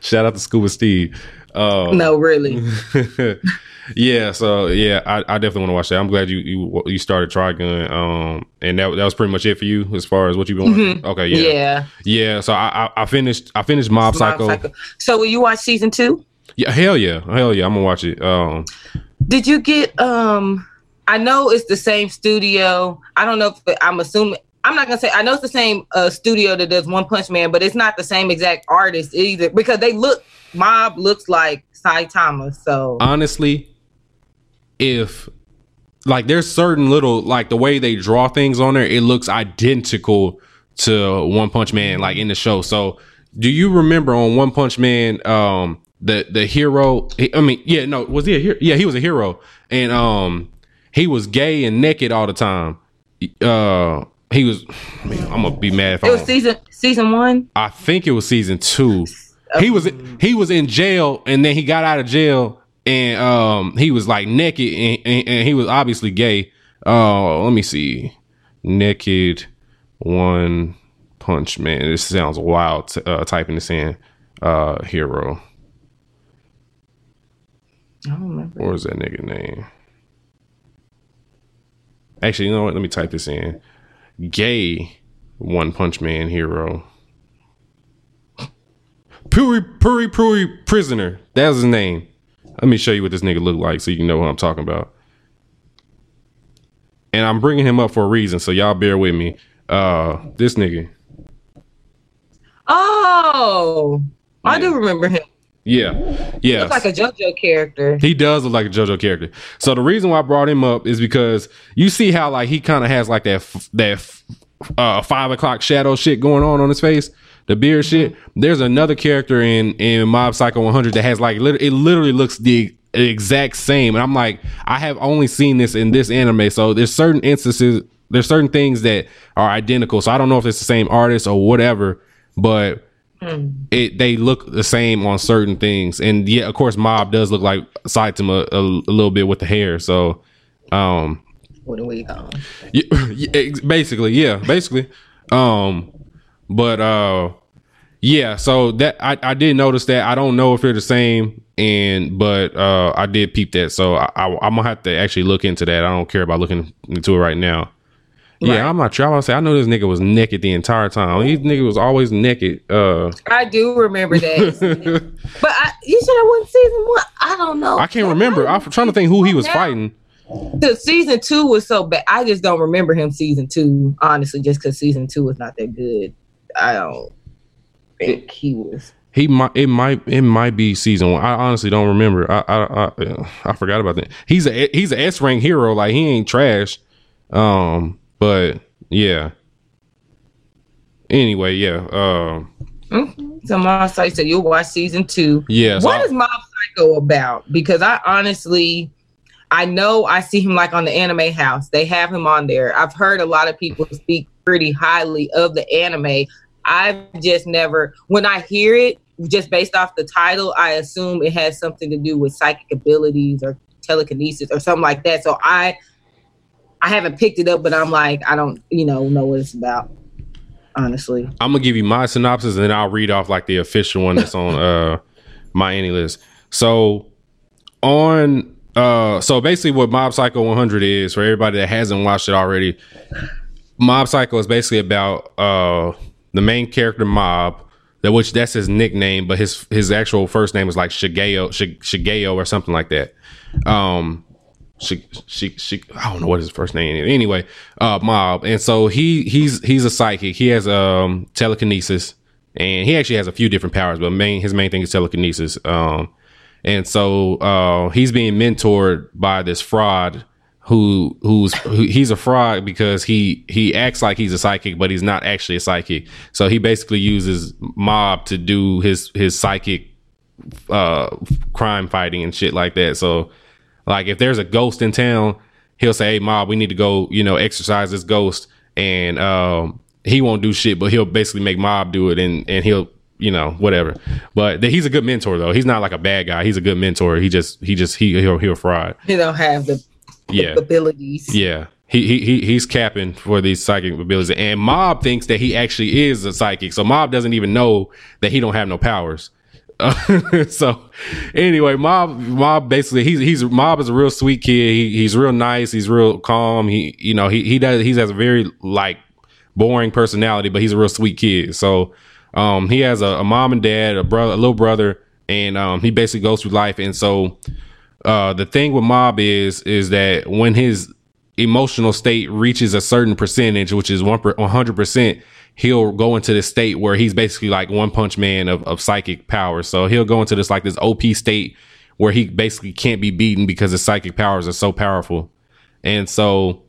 shout out to Scuba Steve. Uh, no, really. yeah. So yeah, I, I definitely want to watch that. I'm glad you you, you started Trigun. Um, and that that was pretty much it for you as far as what you've been watching. Mm-hmm. Okay. Yeah. Yeah. Yeah. So I, I I finished I finished Mob, Mob Psycho. Psycho. So will you watch season two? Yeah. Hell yeah. Hell yeah. I'm gonna watch it. Um. Did you get um? I know it's the same studio. I don't know if I'm assuming. I'm not going to say. I know it's the same uh, studio that does One Punch Man, but it's not the same exact artist either because they look. Mob looks like Saitama. So honestly, if like there's certain little like the way they draw things on there, it looks identical to One Punch Man like in the show. So do you remember on One Punch Man um, the the hero? I mean, yeah, no, was he a hero? Yeah, he was a hero, and um. He was gay and naked all the time. Uh, he was. Man, I'm gonna be mad if I. It was season season one. I think it was season two. He was he was in jail, and then he got out of jail, and um he was like naked, and, and, and he was obviously gay. Uh, let me see, naked One Punch Man. This sounds wild. T- uh, typing this in, uh, hero. I don't remember. What was that nigga name? Actually, you know what? Let me type this in. Gay One Punch Man hero. Puri Puri Puri Prisoner. That's his name. Let me show you what this nigga look like so you know what I'm talking about. And I'm bringing him up for a reason, so y'all bear with me. Uh, this nigga. Oh, yeah. I do remember him. Yeah, yeah. He looks like a JoJo character. He does look like a JoJo character. So the reason why I brought him up is because you see how like he kind of has like that f- that f- uh, five o'clock shadow shit going on on his face. The beard shit. There's another character in in Mob Psycho one hundred that has like lit- it literally looks the exact same, and I'm like, I have only seen this in this anime. So there's certain instances, there's certain things that are identical. So I don't know if it's the same artist or whatever, but mm. it they look the same on certain things. And yeah, of course, Mob does look like Saitama a, a, a little bit with the hair. So, um, what are we on? Yeah, basically, yeah, basically, um. But uh yeah, so that I, I did notice that. I don't know if they're the same, and but uh I did peep that. So I, I I'm gonna have to actually look into that. I don't care about looking into it right now. Right. Yeah, I'm not sure. I was saying I know this nigga was naked the entire time. He nigga was always naked. Uh I do remember that. But I you said I wasn't season one. I don't know. I can't remember. I'm trying to think who he was fighting. The season two was so bad. I just don't remember him season two, honestly, just because season two was not that good. I don't think he was. He might. It might. It might be season one. I honestly don't remember. I. I. I, I forgot about that. He's a. He's an S rank hero. Like he ain't trash. Um. But yeah. Anyway, yeah. Um. Mm-hmm. So Mob Psycho. You'll watch season two. Yeah. So what I, is Mob Psycho about? Because I honestly, I know I see him like on the Anime House. They have him on there. I've heard a lot of people speak pretty highly of the anime. I've just never, when I hear it, just based off the title, I assume it has something to do with psychic abilities or telekinesis or something like that. So I I haven't picked it up, but I'm like, I don't, you know, know what it's about, honestly. I'm going to give you my synopsis, and then I'll read off like the official one that's on uh, my Annie list. So on, uh, so basically what Mob Psycho one hundred is, for everybody that hasn't watched it already, Mob Psycho is basically about uh, the main character Mob, that which that's his nickname, but his his actual first name is like Shigeo, Shig, Shigeo or something like that. Um, she, she, she, I don't know what his first name is. Anyway, uh, Mob, and so he he's he's a psychic. He has um, telekinesis, and he actually has a few different powers, but main his main thing is telekinesis. Um, and so uh, he's being mentored by this fraud. Who who's who, he's a fraud because he he acts like he's a psychic, but he's not actually a psychic. So he basically uses Mob to do his his psychic uh, crime fighting and shit like that. So like if there's a ghost in town, he'll say, "Hey Mob, we need to go, you know, exorcise this ghost," and um, he won't do shit, but he'll basically make Mob do it, and and he'll, you know, whatever. But th- he's a good mentor though. He's not like a bad guy. He's a good mentor. He just he just he he'll, he'll fraud. He don't have the yeah abilities. Yeah, he, he he he's capping for these psychic abilities, and Mob thinks that he actually is a psychic, so Mob doesn't even know that he don't have no powers. Uh, so anyway, Mob Mob basically he's he's Mob is a real sweet kid. He, he's real nice. He's real calm. He you know he he does he has a very like boring personality, but he's a real sweet kid. So um, he has a, a mom and dad, a brother, a little brother, and um, he basically goes through life, and so. Uh, the thing with Mob is is that when his emotional state reaches a certain percentage, which is one hundred percent, he'll go into this state where he's basically like One Punch Man of, of psychic power. So he'll go into this like this O P state where he basically can't be beaten because his psychic powers are so powerful. And so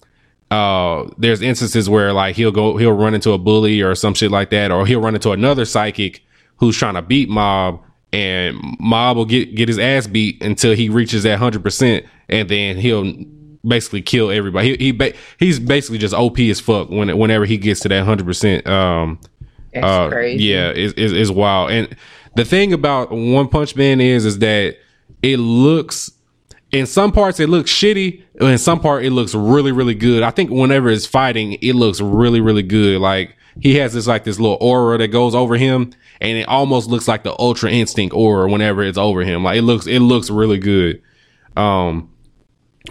uh, there's instances where like he'll go he'll run into a bully or some shit like that, or he'll run into another psychic who's trying to beat Mob. And Mob will get, get his ass beat until he reaches that one hundred percent, and then he'll basically kill everybody. He, he ba- he's basically just O P as fuck when whenever he gets to that one hundred percent. Um, That's uh, crazy. Yeah, it's, it's, it's wild. And The thing about One Punch Man is, is that it looks, in some parts it looks shitty, in some part it looks really, really good. I think whenever it's fighting, it looks really, really good. Like, he has this like this little aura that goes over him, and it almost looks like the Ultra Instinct aura whenever it's over him. Like, it looks, it looks really good. Um,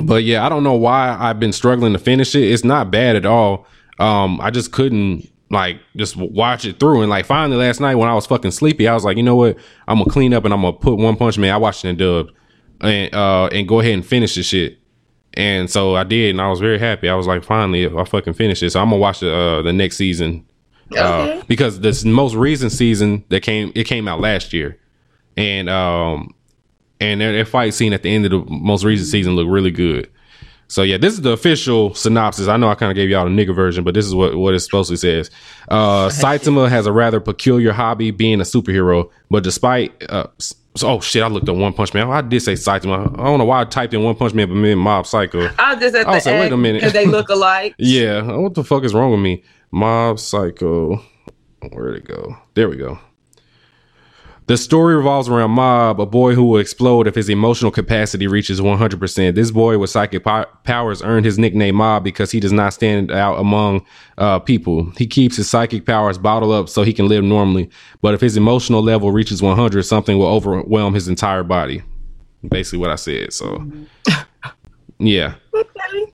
but yeah, I don't know why I've been struggling to finish it. It's not bad at all. Um, I just couldn't like just watch it through. And like finally last night when I was fucking sleepy, I was like, you know what? I'm gonna clean up and I'm gonna put One Punch Man. I watched it in dubbed, and uh, and go ahead and finish this shit. And so I did, and I was very happy. I was like, finally, I fucking finished it. So I'm gonna watch the uh, the next season. Okay. Uh, because this most recent season that came, it came out last year, and um, and their, their fight scene at the end of the most recent season looked really good. So yeah, this is the official synopsis. I know I kind of gave y'all the nigga version, but this is what what it supposedly says. Uh, Saitama has a rather peculiar hobby, being a superhero. But despite, uh, so, oh shit, I looked at One Punch Man. I did say Saitama. I don't know why I typed in One Punch Man, but me and Mob Psycho. I just at I was the like, wait a minute, because they look alike. Yeah, what the fuck is wrong with me? Mob Psycho, where'd it go? There we go. The story revolves around Mob, a boy who will explode if his emotional capacity reaches one hundred percent. This boy with psychic po- powers earned his nickname Mob because he does not stand out among uh, people. He keeps his psychic powers bottled up so he can live normally. But if his emotional level reaches one hundred, something will overwhelm his entire body. Basically what I said. So, yeah. Okay.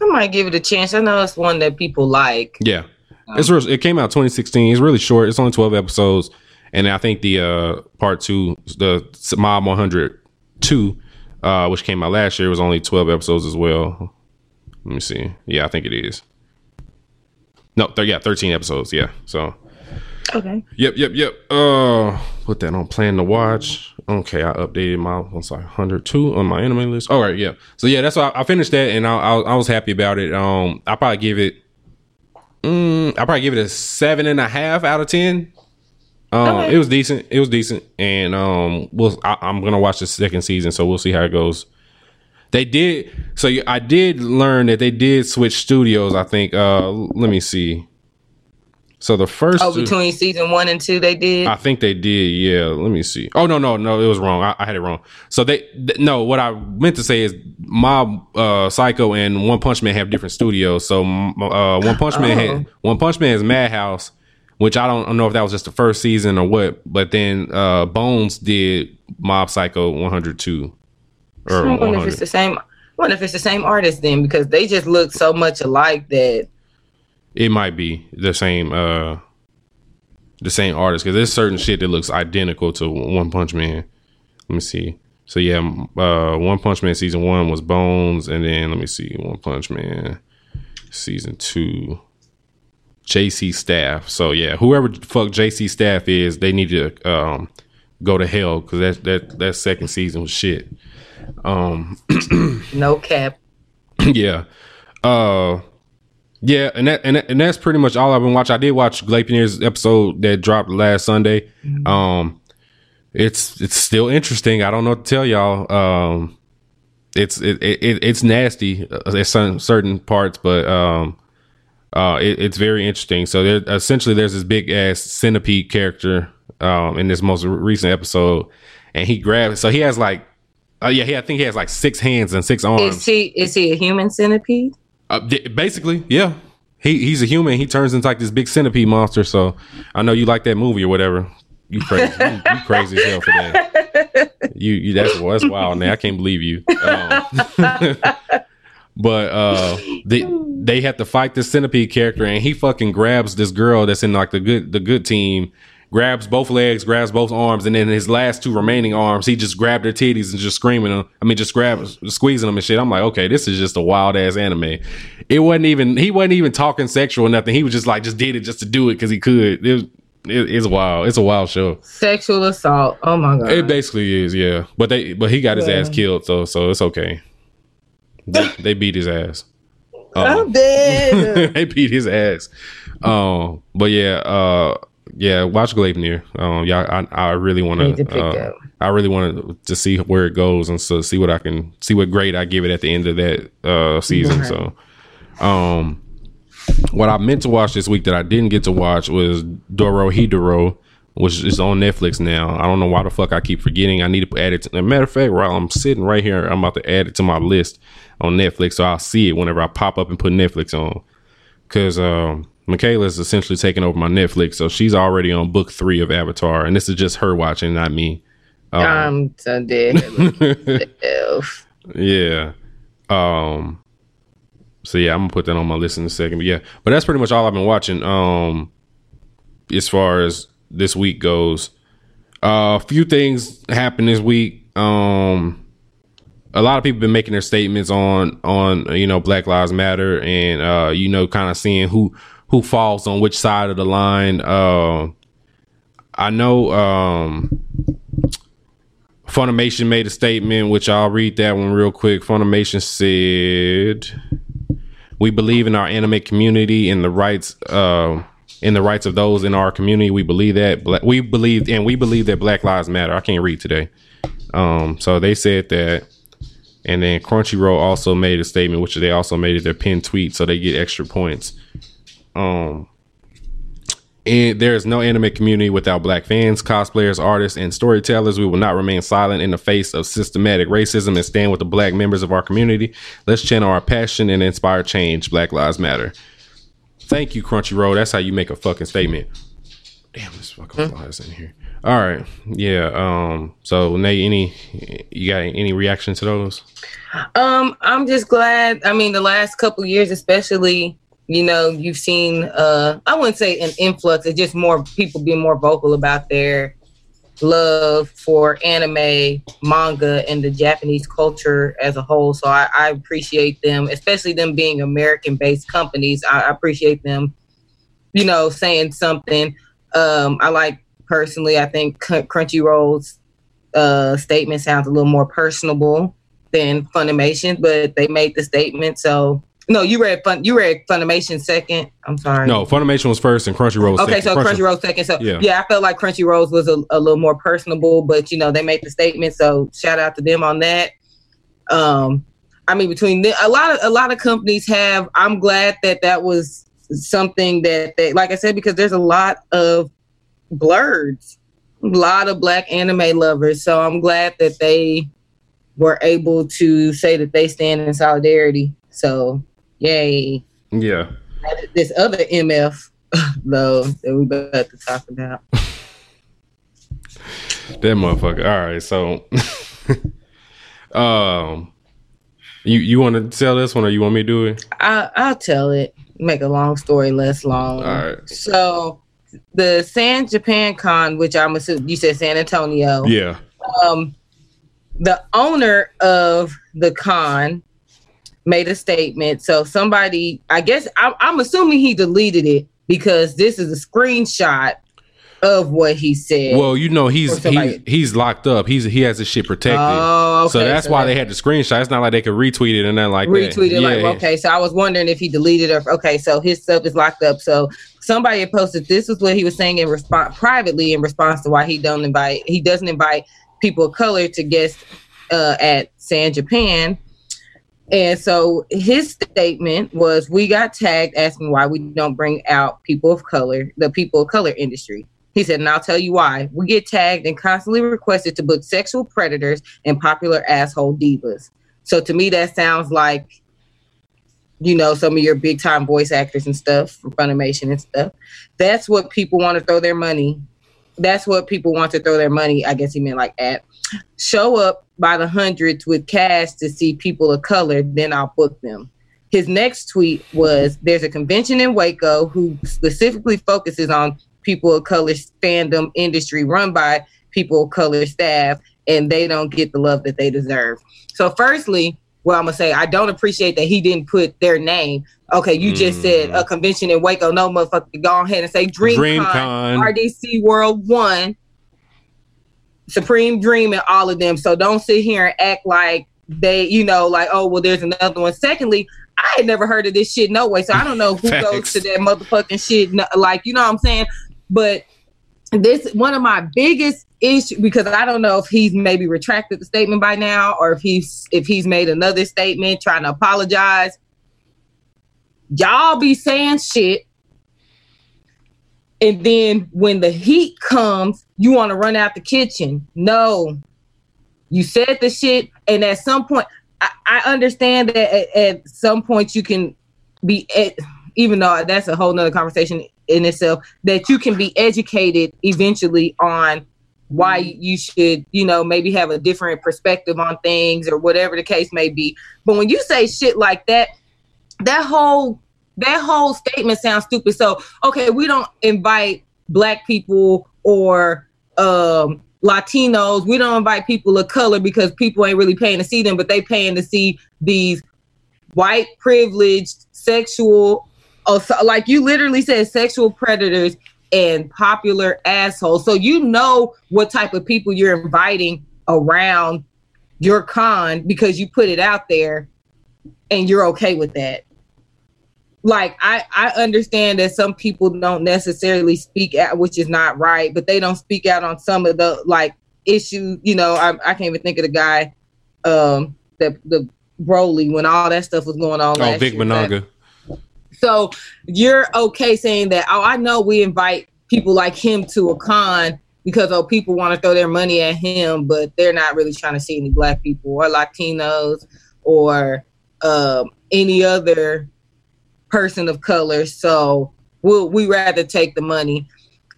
I might give it a chance. I know it's one that people like. Yeah. Um, it's re- it came out twenty sixteen. It's really short. It's only twelve episodes. And I think the uh, part two, the Mob one hundred two, uh, which came out last year, was only twelve episodes as well. Let me see. Yeah, I think it is. No, th- yeah, thirteen episodes. Yeah, so. Okay. Yep, yep, yep. Uh, put that on plan to watch. Okay, I updated my I'm sorry, one hundred two on my anime list. All right, yeah. So yeah, that's why I finished that, and I, I, I was happy about it. Um, I probably give it. Um, I probably give it a seven and a half out of ten. Um, okay. It was decent. It was decent, and um, we'll, I, I'm gonna watch the second season, so we'll see how it goes. They did. So you, I did learn that they did switch studios. I think. Uh, let me see. So the first oh, between season one and two, they did. I think they did. Yeah. Let me see. Oh no, no, no. It was wrong. I, I had it wrong. So they th- no. What I meant to say is Mob uh, Psycho and One Punch Man have different studios. So uh, One Punch Man oh. had, One Punch Man is Madhouse. Which I don't, I don't know if that was just the first season or what, but then uh, Bones did Mob Psycho one hundred two. Or I wonder if it's the same. I wonder if it's the same artist then, because they just look so much alike that it might be the same, uh, the same artist. Because there's certain shit that looks identical to One Punch Man. Let me see. So yeah, uh, One Punch Man season one was Bones, and then let me see, One Punch Man season two. J C Staff. So yeah, whoever the fuck J C Staff is, they need to um, go to hell, because that that that second season was shit. Um, no cap. Yeah, uh, yeah, and that, and that and that's pretty much all I've been watching. I did watch Gleipnir's episode that dropped last Sunday. Mm-hmm. Um, it's it's still interesting. I don't know what to tell y'all. Um, it's it, it it's nasty at some certain parts, but um. Uh, it, it's very interesting. So there, essentially, there's this big ass centipede character um, in this most recent episode, and he grabs. So he has like, oh uh, yeah, he, I think he has like six hands and six arms. Is he is he a human centipede? Uh, basically, yeah. He he's a human. He turns into like this big centipede monster. So I know you like that movie or whatever. You crazy, you, you crazy as hell for that. You, you that's that's wild, man. I can't believe you. Um, But uh, they they have to fight this centipede character, and he fucking grabs this girl that's in like the good the good team, grabs both legs, grabs both arms, and then his last two remaining arms, he just grabbed their titties and just screaming them. I mean, just grab squeezing them and shit. I'm like, okay, this is just a wild ass anime. It wasn't even he wasn't even talking sexual or nothing. He was just like just did it just to do it because he could. It was, it, it's wild. It's a wild show. Sexual assault. Oh my god. It basically is, yeah. But they but he got his yeah. ass killed, so so it's okay. They, they beat his ass. Um, I'm dead. They beat his ass. Um, but yeah, uh, yeah. Watch Gleipnir. Um, y'all, I, I really want to. Uh, I really want to see where it goes, and so see what I can see what grade I give it at the end of that uh, season. Right. So, um, what I meant to watch this week that I didn't get to watch was Dorohedoro, which is on Netflix now. I don't know why the fuck I keep forgetting. I need to add it. To, as a matter of fact, while I'm sitting right here, I'm about to add it to my list on Netflix, so I'll see it whenever I pop up and put Netflix on. Because um, Michaela's essentially taking over my Netflix, so she's already on book three of Avatar, and this is just her watching, not me. Um, I'm so dead. Yeah. Um. So yeah, I'm gonna put that on my list in a second. But yeah, but that's pretty much all I've been watching. Um, as far as this week goes, a uh, few things happened this week. Um, a lot of people been making their statements on on you know Black Lives Matter, and uh, you know, kind of seeing who who falls on which side of the line. Uh, I know. Um. Funimation made a statement, which I'll read that one real quick. Funimation said, "We believe in our anime community and the rights, uh, in the rights of those in our community. We believe that black, we believe, and we believe that Black Lives Matter." I can't read today. Um, so they said that, and then Crunchyroll also made a statement, which they also made it their pinned tweet, so they get extra points. Um. And there is no anime community without Black fans, cosplayers, artists, and storytellers. We will not remain silent in the face of systematic racism and stand with the Black members of our community. Let's channel our passion and inspire change. Black Lives Matter. Thank you, Crunchyroll. That's how you make a fucking statement. Damn, this fucking fly is in here. All right. Yeah. Um. So, Nate, any you got any reaction to those? Um. I'm just glad. I mean, the last couple years, especially. You know, you've seen, uh, I wouldn't say an influx. It's just more people being more vocal about their love for anime, manga, and the Japanese culture as a whole. So I, I appreciate them, especially them being American-based companies. I, I appreciate them, you know, saying something. Um, I like, personally, I think Crunchyroll's uh, statement sounds a little more personable than Funimation, but they made the statement, so... No, you read Fun. You read Funimation second. I'm sorry. No, Funimation was first, and Crunchyroll was okay, second. Okay, so Crunchyroll second. So yeah. yeah, I felt like Crunchyroll was a, a little more personable, but you know they made the statement. So shout out to them on that. Um, I mean, between the, a lot of a lot of companies have. I'm glad that that was something that they, like I said, because there's a lot of blurs, a lot of Black anime lovers. So I'm glad that they were able to say that they stand in solidarity. So. Yay. Yeah. This other M F, though, that we about to talk about. That motherfucker. All right. So, um, you you want to tell this one or you want me to do it? I, I'll tell it. Make a long story less long. All right. So, the San Japan Con, which I'm assuming you said San Antonio. Yeah. Um, the owner of the con made a statement. So somebody, I guess, I, I'm assuming he deleted it because this is a screenshot of what he said. Well, you know, he's he, he's locked up. He's he has his shit protected. Oh, okay. So that's so why that, they had the screenshot. It's not like they could retweet it and nothing like retweet that. Retweet it. Yeah. Like, okay, so I was wondering if he deleted it. Or, okay, so his stuff is locked up. So somebody had posted, this was what he was saying in response, privately in response to why he don't invite, he doesn't invite people of color to guest uh, at San Japan. And so his statement was, we got tagged asking why we don't bring out people of color, the people of color industry. He said, and I'll tell you why. We get tagged and constantly requested to book sexual predators and popular asshole divas. So to me, that sounds like, you know, some of your big time voice actors and stuff from Funimation and stuff. That's what people want to throw their money. That's what people want to throw their money. I guess he meant like at. Show up by the hundreds with cash to see people of color, then I'll book them. His next tweet was, there's a convention in Waco who specifically focuses on people of color fandom industry run by people of color staff, and they don't get the love that they deserve. So firstly, well, I'm going to say, I don't appreciate that he didn't put their name. Okay, you mm. just said a convention in Waco. No, motherfucker, go ahead and say DreamCon, DreamCon. R D C World One. Supreme Dream and all of them. So don't sit here and act like they, you know, like, oh, well, there's another one. Secondly, I had never heard of this shit no way. So I don't know who Facts. goes to that motherfucking shit. No, like, you know what I'm saying? But this, one of my biggest issues, because I don't know if he's maybe retracted the statement by now or if he's, if he's made another statement trying to apologize. Y'all be saying shit And then when the heat comes, you want to run out the kitchen. No, you said the shit. And at some point, I, I understand that at, at some point you can be, at, even though that's a whole nother conversation in itself, that you can be educated eventually on why you should, you know, maybe have a different perspective on things or whatever the case may be. But when you say shit like that, that whole that whole statement sounds stupid. So, okay, we don't invite black people or um, Latinos. We don't invite people of color because people ain't really paying to see them, but they paying to see these white privileged sexual, like you literally said, sexual predators and popular assholes. So you know what type of people you're inviting around your con because you put it out there and you're okay with that. Like, I, I understand that some people don't necessarily speak out, which is not right, but they don't speak out on some of the, like, issues. You know, I, I can't even think of the guy, um, that the Broly, when all that stuff was going on. Oh, Vic Monaga. So you're okay saying that, oh, I know we invite people like him to a con because, oh, people want to throw their money at him, but they're not really trying to see any black people or Latinos or um, any other person of color. So we'll, we rather take the money.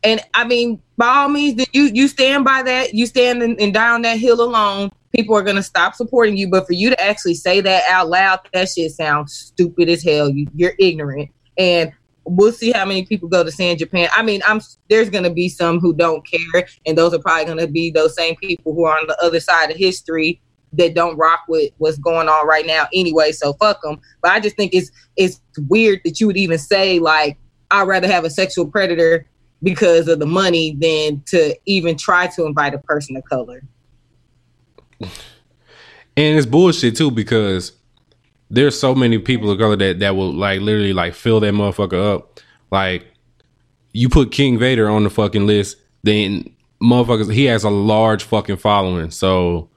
And I mean, by all means, you, you stand by that. You stand and, and die on that hill alone. People are going to stop supporting you. But for you to actually say that out loud, that shit sounds stupid as hell. You, you're ignorant. And we'll see how many people go to San Japan. I mean, I'm there's going to be some who don't care. And those are probably going to be those same people who are on the other side of history that don't rock with what's going on right now anyway. So fuck them. But I just think it's, it's weird that you would even say, like, I'd rather have a sexual predator because of the money than to even try to invite a person of color. And it's bullshit too, because there's so many people of color that, that will like literally like fill that motherfucker up. Like, you put King Vader on the fucking list, then motherfuckers, he has a large fucking following. So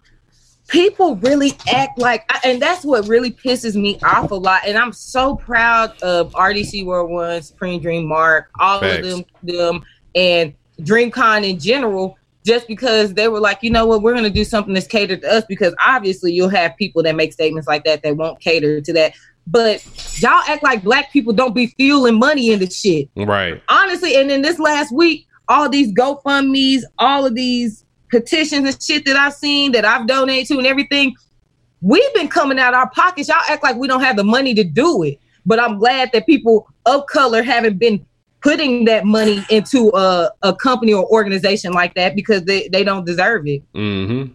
people really act like, and that's what really pisses me off a lot. And I'm so proud of R D C World One, Supreme Dream, Mark, all Facts. of them, them, and DreamCon in general. Just because they were like, you know what, we're going to do something that's catered to us, because obviously you'll have people that make statements like that that won't cater to that. But y'all act like black people don't be fueling money in the shit. Right. Honestly, and then this last week, all these GoFundMes, all of these petitions and shit that I've seen, that I've donated to and everything, we've been coming out our pockets. Y'all act like we don't have the money to do it. But I'm glad that people of color haven't been putting that money into a, a company or organization like that, because they, they don't deserve it. Mm-hmm.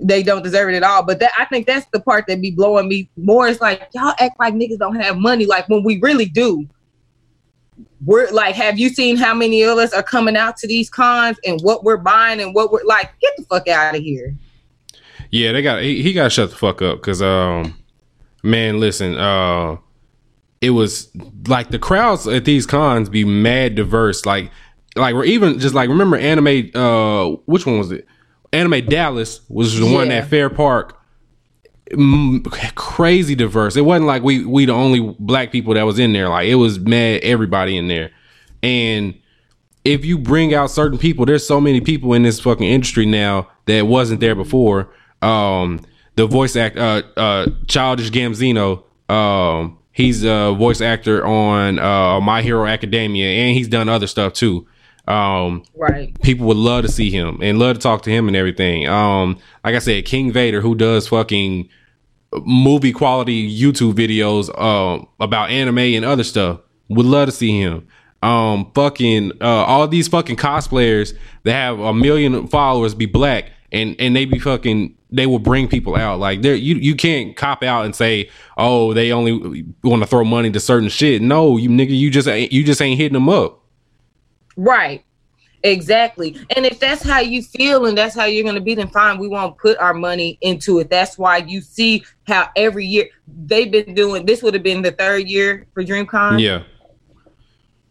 They don't deserve it at all. But that, I think that's the part that be blowing me more. It's like, y'all act like niggas don't have money. Like, when we really do. We're like, have you seen how many of us are coming out to these cons and what we're buying and what we're like, get the fuck out of here. Yeah, they got, he, he got to shut the fuck up. Cause um, man, listen, uh, it was like the crowds at these cons be mad diverse. Like, like we're even just like, remember anime, uh, which one was it? Anime Dallas was the yeah. one at Fair Park. M- crazy diverse. It wasn't like we, we the only black people that was in there. Like, it was mad everybody in there. And if you bring out certain people, there's so many people in this fucking industry now that wasn't there before. Um, the voice act, uh, uh, Childish Gambino, um, he's a voice actor on uh, My Hero Academia, and he's done other stuff too. Um, right. People would love to see him and love to talk to him and everything. Um, like I said, King Vader, who does fucking movie quality YouTube videos uh, about anime and other stuff, would love to see him. Um, fucking uh, all these fucking cosplayers that have a million followers be black, and and they be fucking. They will bring people out. Like, there, you you can't cop out and say, oh, they only want to throw money to certain shit. No, you nigga, you just you just ain't hitting them up. Right, exactly. And if that's how you feel and that's how you're going to be, then fine. We won't put our money into it. That's why you see how every year they've been doing. This would have been the third year for DreamCon. Yeah.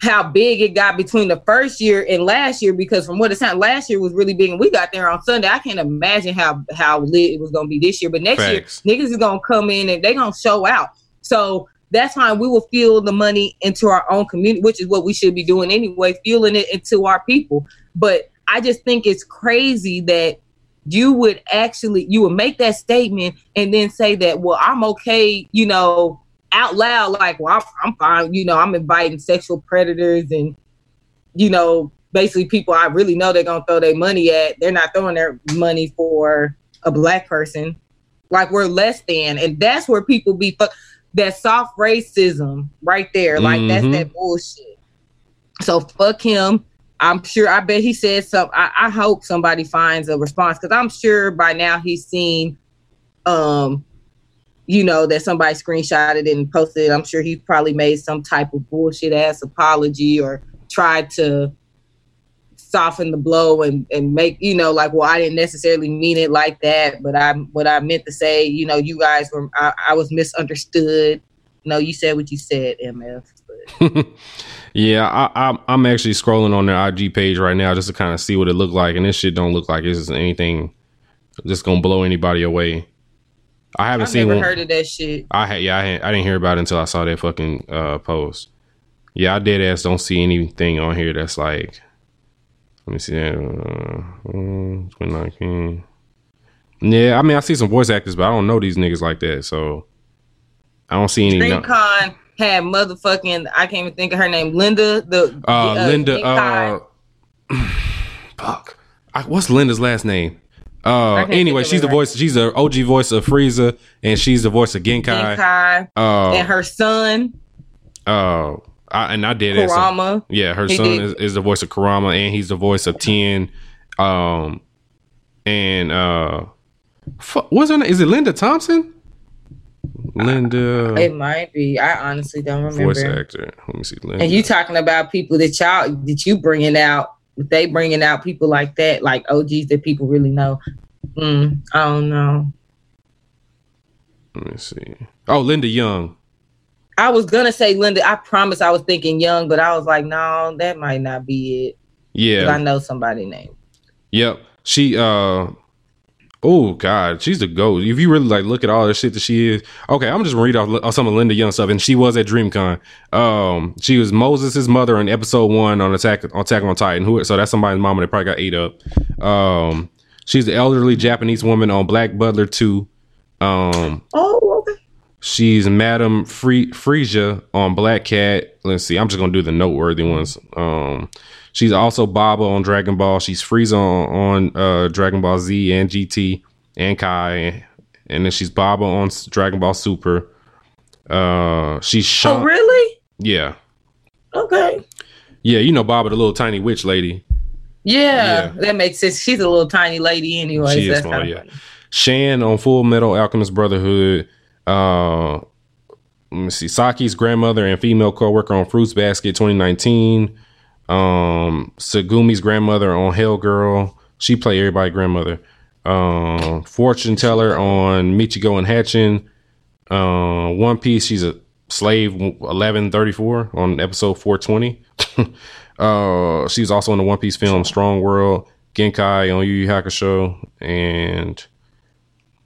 How big it got between the first year and last year, because from what it sounded, last year was really big and we got there on Sunday. I can't imagine how how lit it was going to be this year, but next Facts. year niggas is going to come in and they going to show out. So that's how we will fuel the money into our own community, which is what we should be doing anyway, fueling it into our people. But I just think it's crazy that you would actually, you would make that statement and then say that, well, I'm okay, you know, out loud, like, well, I'm, I'm fine, you know, I'm inviting sexual predators and, you know, basically people I really know they're going to throw their money at. They're not throwing their money for a black person. Like, we're less than, and that's where people be, fuck, that soft racism right there. Like, mm-hmm. that's that bullshit. So fuck him. I'm sure, I bet he said something. I hope somebody finds a response, because I'm sure by now he's seen, um, you know, that somebody screenshotted it and posted it. I'm sure he probably made some type of bullshit ass apology or tried to soften the blow and, and make, you know, like, well, I didn't necessarily mean it like that, but I, what I meant to say, you know, you guys were, I, I was misunderstood. No, you said what you said, M F. Yeah, I, I, I'm actually scrolling on their I G page right now just to kind of see what it looked like, and this shit don't look like it's anything that's gonna blow anybody away. I haven't I've seen. Never one. heard of that shit. I had, yeah, I, had, I didn't hear about it until I saw that fucking uh, post. Yeah, I dead ass don't see anything on here that's like. Let me see that. Uh, yeah, I mean, I see some voice actors, but I don't know these niggas like that, so I don't see any. DreamCon no- had motherfucking, I can't even think of her name, Linda. The uh, uh, Linda. Uh, fuck. I, what's Linda's last name? Uh, anyway, she's the right. voice. She's the O G voice of Frieza, and she's the voice of Genkai. Genkai uh, and her son. Oh. Uh, I, and I did it. Kurama. Some, yeah, her he son is, is the voice of Kurama, and he's the voice of Ten. Um, and uh, fuck, what's her name? Is it Linda Thompson? Linda. I, it might be. I honestly don't remember. Voice actor. Let me see. Linda. And you talking about people that y'all that you bringing out? They bringing out people like that, like O Gs that people really know. Mm, I don't know. Let me see. Oh, Linda Young. I was gonna say Linda. I promise I was thinking Young, but I was like, no, that might not be it. Yeah, I know somebody named. Yep, she. uh Oh God, she's the GOAT. If you really like look at all the shit that she is. Okay, I'm just gonna read off some of Linda Young stuff, and she was at DreamCon. Um, she was Moses' mother in episode one on Attack on Attack on Titan. Who? So that's somebody's mama that probably got ate up. Um, she's the elderly Japanese woman on Black Butler Two. Um, oh. Okay. She's Madame Free Frisia on Black Cat. Let's see. I'm just gonna do the noteworthy ones. Um, she's also Baba on Dragon Ball. She's Frieza on, on uh, Dragon Ball Z and G T and Kai, and then she's Baba on Dragon Ball Super. Uh, she's Sean. Oh, really? Yeah. Okay. Yeah, you know Baba, the little tiny witch lady. Yeah, yeah. That makes sense. She's a little tiny lady anyway. She so is that's small, yeah. Funny. Shan on Full Metal Alchemist Brotherhood. Uh, let me see. Saki's grandmother and female co-worker on Fruits Basket twenty nineteen. Um, Sagumi's grandmother on Hell Girl. She played everybody's grandmother. Um, fortune teller on Michigo and Hatchin. Uh, One Piece. She's a slave eleven thirty-four on episode four twenty. uh, she's also in the One Piece film Strong World. Genkai on Yu Yu Hakusho, and.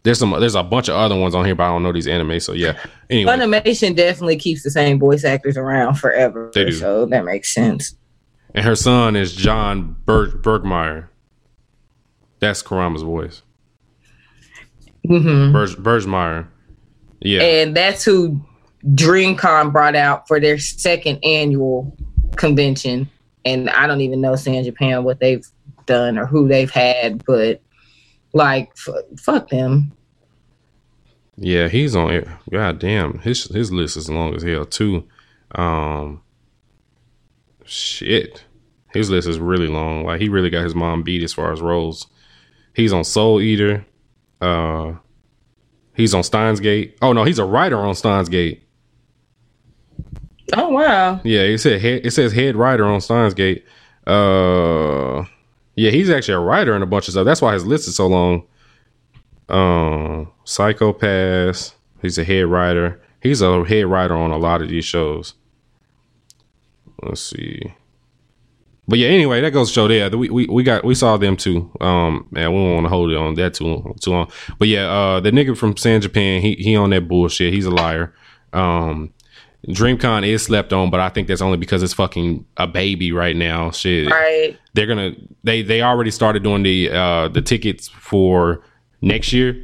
There's some. There's a bunch of other ones on here, but I don't know these anime. So yeah. Anyway. Funimation definitely keeps the same voice actors around forever. They do. So that makes sense. And her son is John Berg- Bergmeyer. That's Kurama's voice. Mm-hmm. Berg- Bergmeyer. Yeah. And that's who DreamCon brought out for their second annual convention. And I don't even know San Japan what they've done or who they've had, but. Like, f- fuck them. Yeah, he's on it. God damn. His, his list is long as hell, too. Um, shit. His list is really long. Like, he really got his mom beat as far as roles. He's on Soul Eater. Uh, he's on Steins;Gate. Oh, no, he's a writer on Steins;Gate. Oh, wow. Yeah, it, said head, it says head writer on Steins;Gate. Uh... Yeah, he's actually a writer in a bunch of stuff. That's why his list is so long. Um, Psychopaths. He's a head writer. He's a head writer on a lot of these shows. Let's see. But yeah, anyway, that goes to show there. We we we got we saw them too. Um, man, we don't want to hold it on that too too long. But yeah, uh, the nigga from San Japan, he he on that bullshit. He's a liar. Um, DreamCon is slept on, but I think that's only because it's fucking a baby right now. Shit, right? They're gonna they they already started doing the uh, the tickets for next year,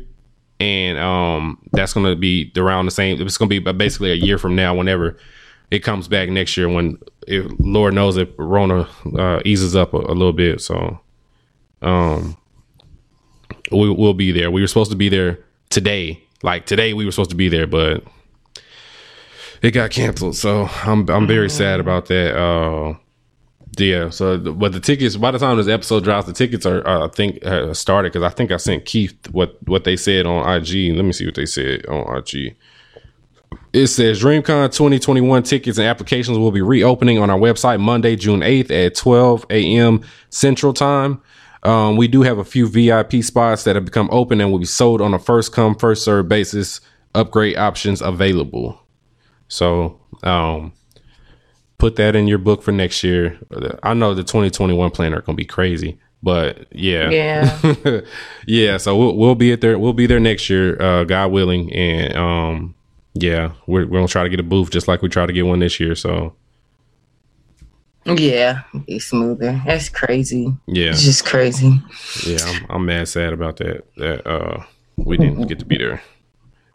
and um, that's gonna be around the same. It's gonna be basically a year from now, whenever it comes back next year, when if Lord knows if Rona uh, eases up a, a little bit. So, um, we will be there. We were supposed to be there today. Like today, we were supposed to be there, but it got canceled, so I'm I'm very sad about that. Uh, yeah, so but the tickets, by the time this episode drops, the tickets are, are I think uh, started, because I think I sent Keith what what they said on I G. Let me see what they said on I G. It says DreamCon twenty twenty-one tickets and applications will be reopening on our website Monday, June eighth at twelve a.m. Central Time. Um, we do have a few V I P spots that have become open and will be sold on a first come first serve basis. Upgrade options available. So, um, put that in your book for next year. I know the twenty twenty-one planner gonna be crazy, but yeah, yeah, yeah. So we'll we'll be at there. We'll be there next year, uh, God willing. And um, yeah, we're we're gonna try to get a booth just like we try to get one this year. So yeah, be smoother. That's crazy. Yeah, it's just crazy. Yeah, I'm, I'm mad sad about that. That uh, we didn't get to be there.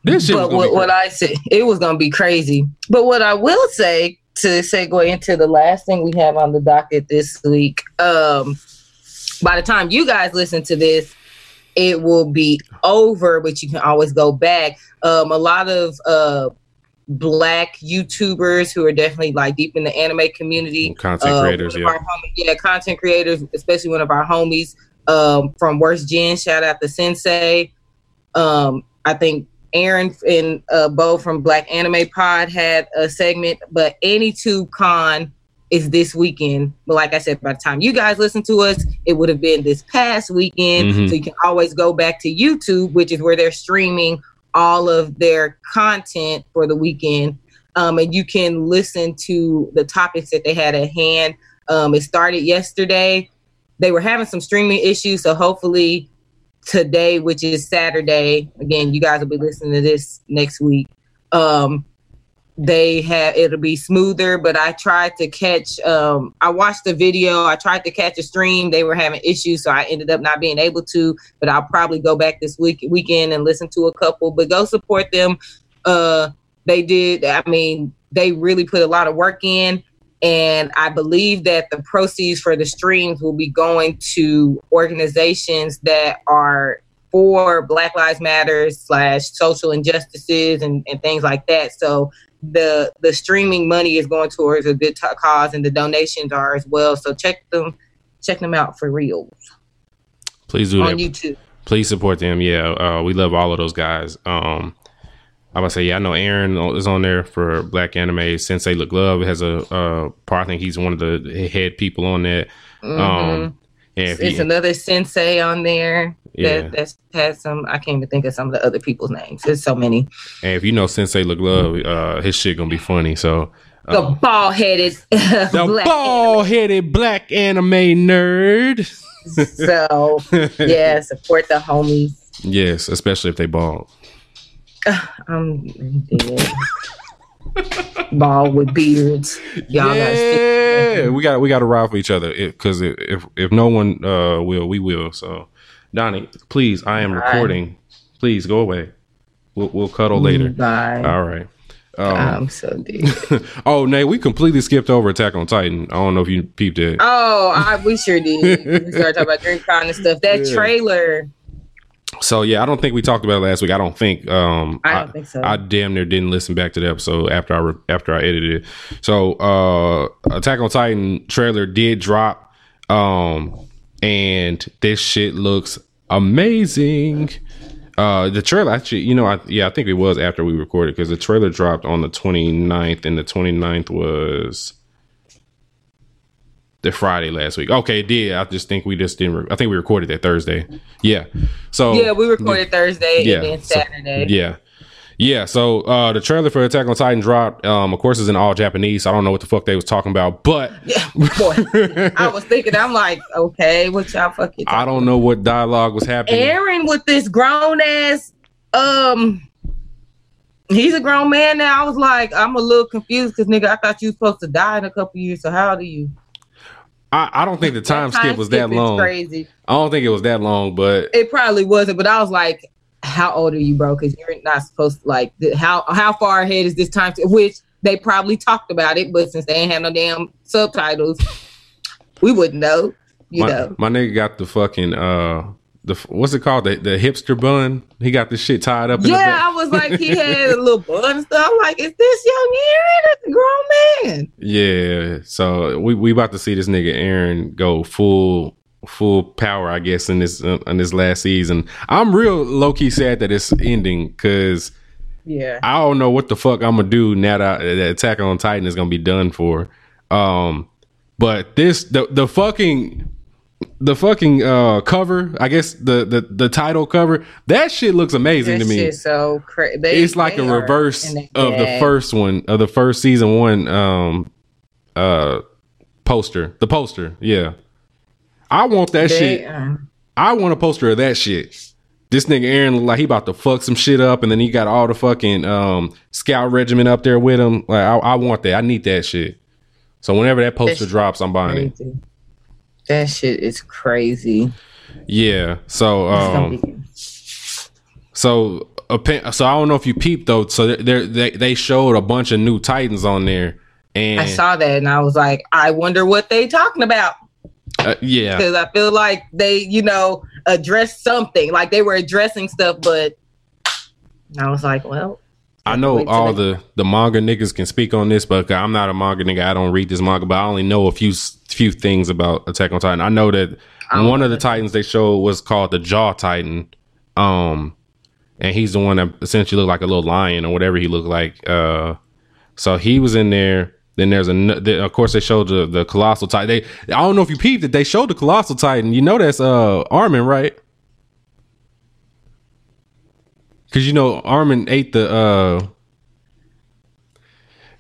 This shit but what, what I said, it was going to be crazy. But what I will say, to segue into the last thing we have on the docket this week, um, by the time you guys listen to this, it will be over, but you can always go back. Um, a lot of uh, Black YouTubers who are definitely like deep in the anime community. Content uh, creators, yeah. Homies, yeah, content creators, especially one of our homies um, from Worst Gen. Shout out to Sensei. Um, I think Eren and uh, Bo from Black Anime Pod had a segment, but AnyTubeCon is this weekend. But like I said, by the time you guys listen to us, it would have been this past weekend. Mm-hmm. So you can always go back to YouTube, which is where they're streaming all of their content for the weekend. Um, and you can listen to the topics that they had at hand. Um, it started yesterday. They were having some streaming issues, so hopefully today, which is Saturday, again, you guys will be listening to this next week. Um, they have it'll be smoother, but I tried to catch. Um, I watched the video. I tried to catch a stream. They were having issues, so I ended up not being able to. But I'll probably go back this week weekend and listen to a couple. But go support them. Uh, they did. I mean, they really put a lot of work in. And I believe that the proceeds for the streams will be going to organizations that are for Black Lives Matter slash social injustices and, and things like that. So the the streaming money is going towards a good t- cause, and the donations are as well. So check them, check them out for real. Please do on that. YouTube. Please support them. Yeah, uh, we love all of those guys. Um, I'm gonna say, yeah, I know Eren is on there for Black Anime. Sensei Look Love has a uh, part. I think he's one of the head people on that. Mm-hmm. Um, and it's he, another sensei on there yeah. that that's had some. I can't even think of some of the other people's names. There's so many. And if you know Sensei Look Love, mm-hmm. uh, his shit gonna be funny. So uh, the bald headed, the bald headed Black Anime nerd. So yeah, support the homies. Yes, especially if they bald. I'm dead. Ball with beards, y'all. Yeah, we got we got to ride for each other because if, if if no one uh, will, we will. So, Donnie, please, I am All recording. Right. Please go away. We'll we'll cuddle later. Bye. All right. Um, I'm so dead. Oh, Nate, we completely skipped over Attack on Titan. I don't know if you peeped it. Oh, I, we sure did. We started talking about DreamCon and stuff. That yeah. trailer. So, yeah, I don't think we talked about it last week. I don't think. Um, I don't I, think so. I damn near didn't listen back to the episode after I re- after I edited it. So, uh, Attack on Titan trailer did drop. Um, and this shit looks amazing. Uh, the trailer, actually, you know, I, yeah, I think it was after we recorded because the trailer dropped on the twenty-ninth. And the twenty-ninth was the Friday last week. Okay, it did. I just think we just didn't. Re- I think we recorded that Thursday. Yeah. So yeah, we recorded Thursday yeah, and then Saturday. So, yeah, yeah. So uh, the trailer for Attack on Titan dropped. Um, of course, it's in all Japanese. So I don't know what the fuck they was talking about, but yeah, boy, I was thinking. I'm like, okay, what y'all fucking? I don't know what dialogue was happening. Eren with this grown ass um He's a grown man now. I was like, I'm a little confused because, nigga, I thought you was supposed to die in a couple years. So how old are you? I, I don't think the time, time skip was skip that long. Crazy. I don't think it was that long, but it probably wasn't. But I was like, how old are you, bro? Because you're not supposed to, like, how how far ahead is this time? To, which they probably talked about it, but since they ain't had no damn subtitles, we wouldn't know. You my, know, my nigga got the fucking uh. The, what's it called? The, the hipster bun. He got this shit tied up. In yeah, the I was like, he had a little bun and stuff. I'm like, is this young Eren? That's a grown man. Yeah. So we we about to see this nigga Eren go full full power, I guess, in this uh, in this last season. I'm real low key sad that it's ending because yeah, I don't know what the fuck I'm gonna do now that, I, that Attack on Titan is gonna be done for. Um, but this the the fucking. The fucking uh, cover, I guess the, the, the title cover, that shit looks amazing that to me. That shit's so crazy. It's like a reverse of the first one, of the first season one um, uh, poster. The poster, yeah. I want that they, shit. Uh, I want a poster of that shit. This nigga Eren look like he about to fuck some shit up, and then he got all the fucking um, scout regiment up there with him. Like I, I want that. I need that shit. So whenever that poster drops, I'm buying crazy. it. That shit is crazy. Yeah. So, um, so, so I don't know if you peeped though. So they they they showed a bunch of new Titans on there, and I saw that, and I was like, I wonder what they talking about. Uh, yeah, because I feel like they, you know, addressed something. Like they were addressing stuff, but I was like, well. I know all the, the manga niggas can speak on this, but I'm not a manga nigga. I don't read this manga, but I only know a few few things about Attack on Titan. I know that I one know of the Titans they showed was called the Jaw Titan, um, and he's the one that essentially looked like a little lion or whatever he looked like. Uh, so he was in there. Then there's a the, of course they showed the, the Colossal Titan. They I don't know if you peeped it. They showed the Colossal Titan. You know that's uh Armin, right? Because, you know, Armin ate the, uh,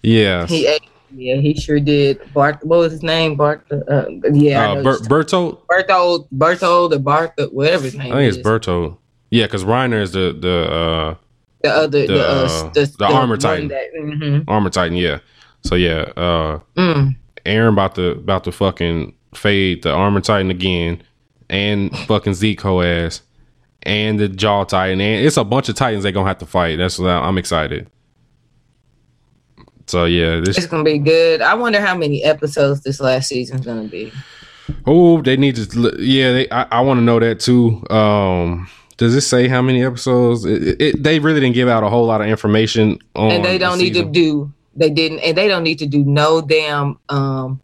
yeah. He ate, yeah, he sure did. Bart, what was his name? Bart, uh, yeah. Uh, Bert, Bertolt? Bertolt, Bertolt, or Bart, whatever his name is. I think is. it's Bertolt. Yeah, because Reiner is the, the, uh, the other, the, the, uh, the, the, the Armor the Titan. That, mm-hmm. Armor Titan, yeah. So, yeah, uh, mm. Eren about to, about to fucking fade the Armor Titan again and fucking Zeke ho ass. And the Jaw Titan, and it's a bunch of Titans they're gonna have to fight. That's what I'm excited. So yeah, this it's gonna be good. I wonder how many episodes this last season's gonna be. Oh, they need to. Yeah, they, I, I want to know that too. Um, does it say how many episodes? It, it, it, they really didn't give out a whole lot of information on. And they don't the need season. to do. They didn't, and they don't need to do no damn. Um,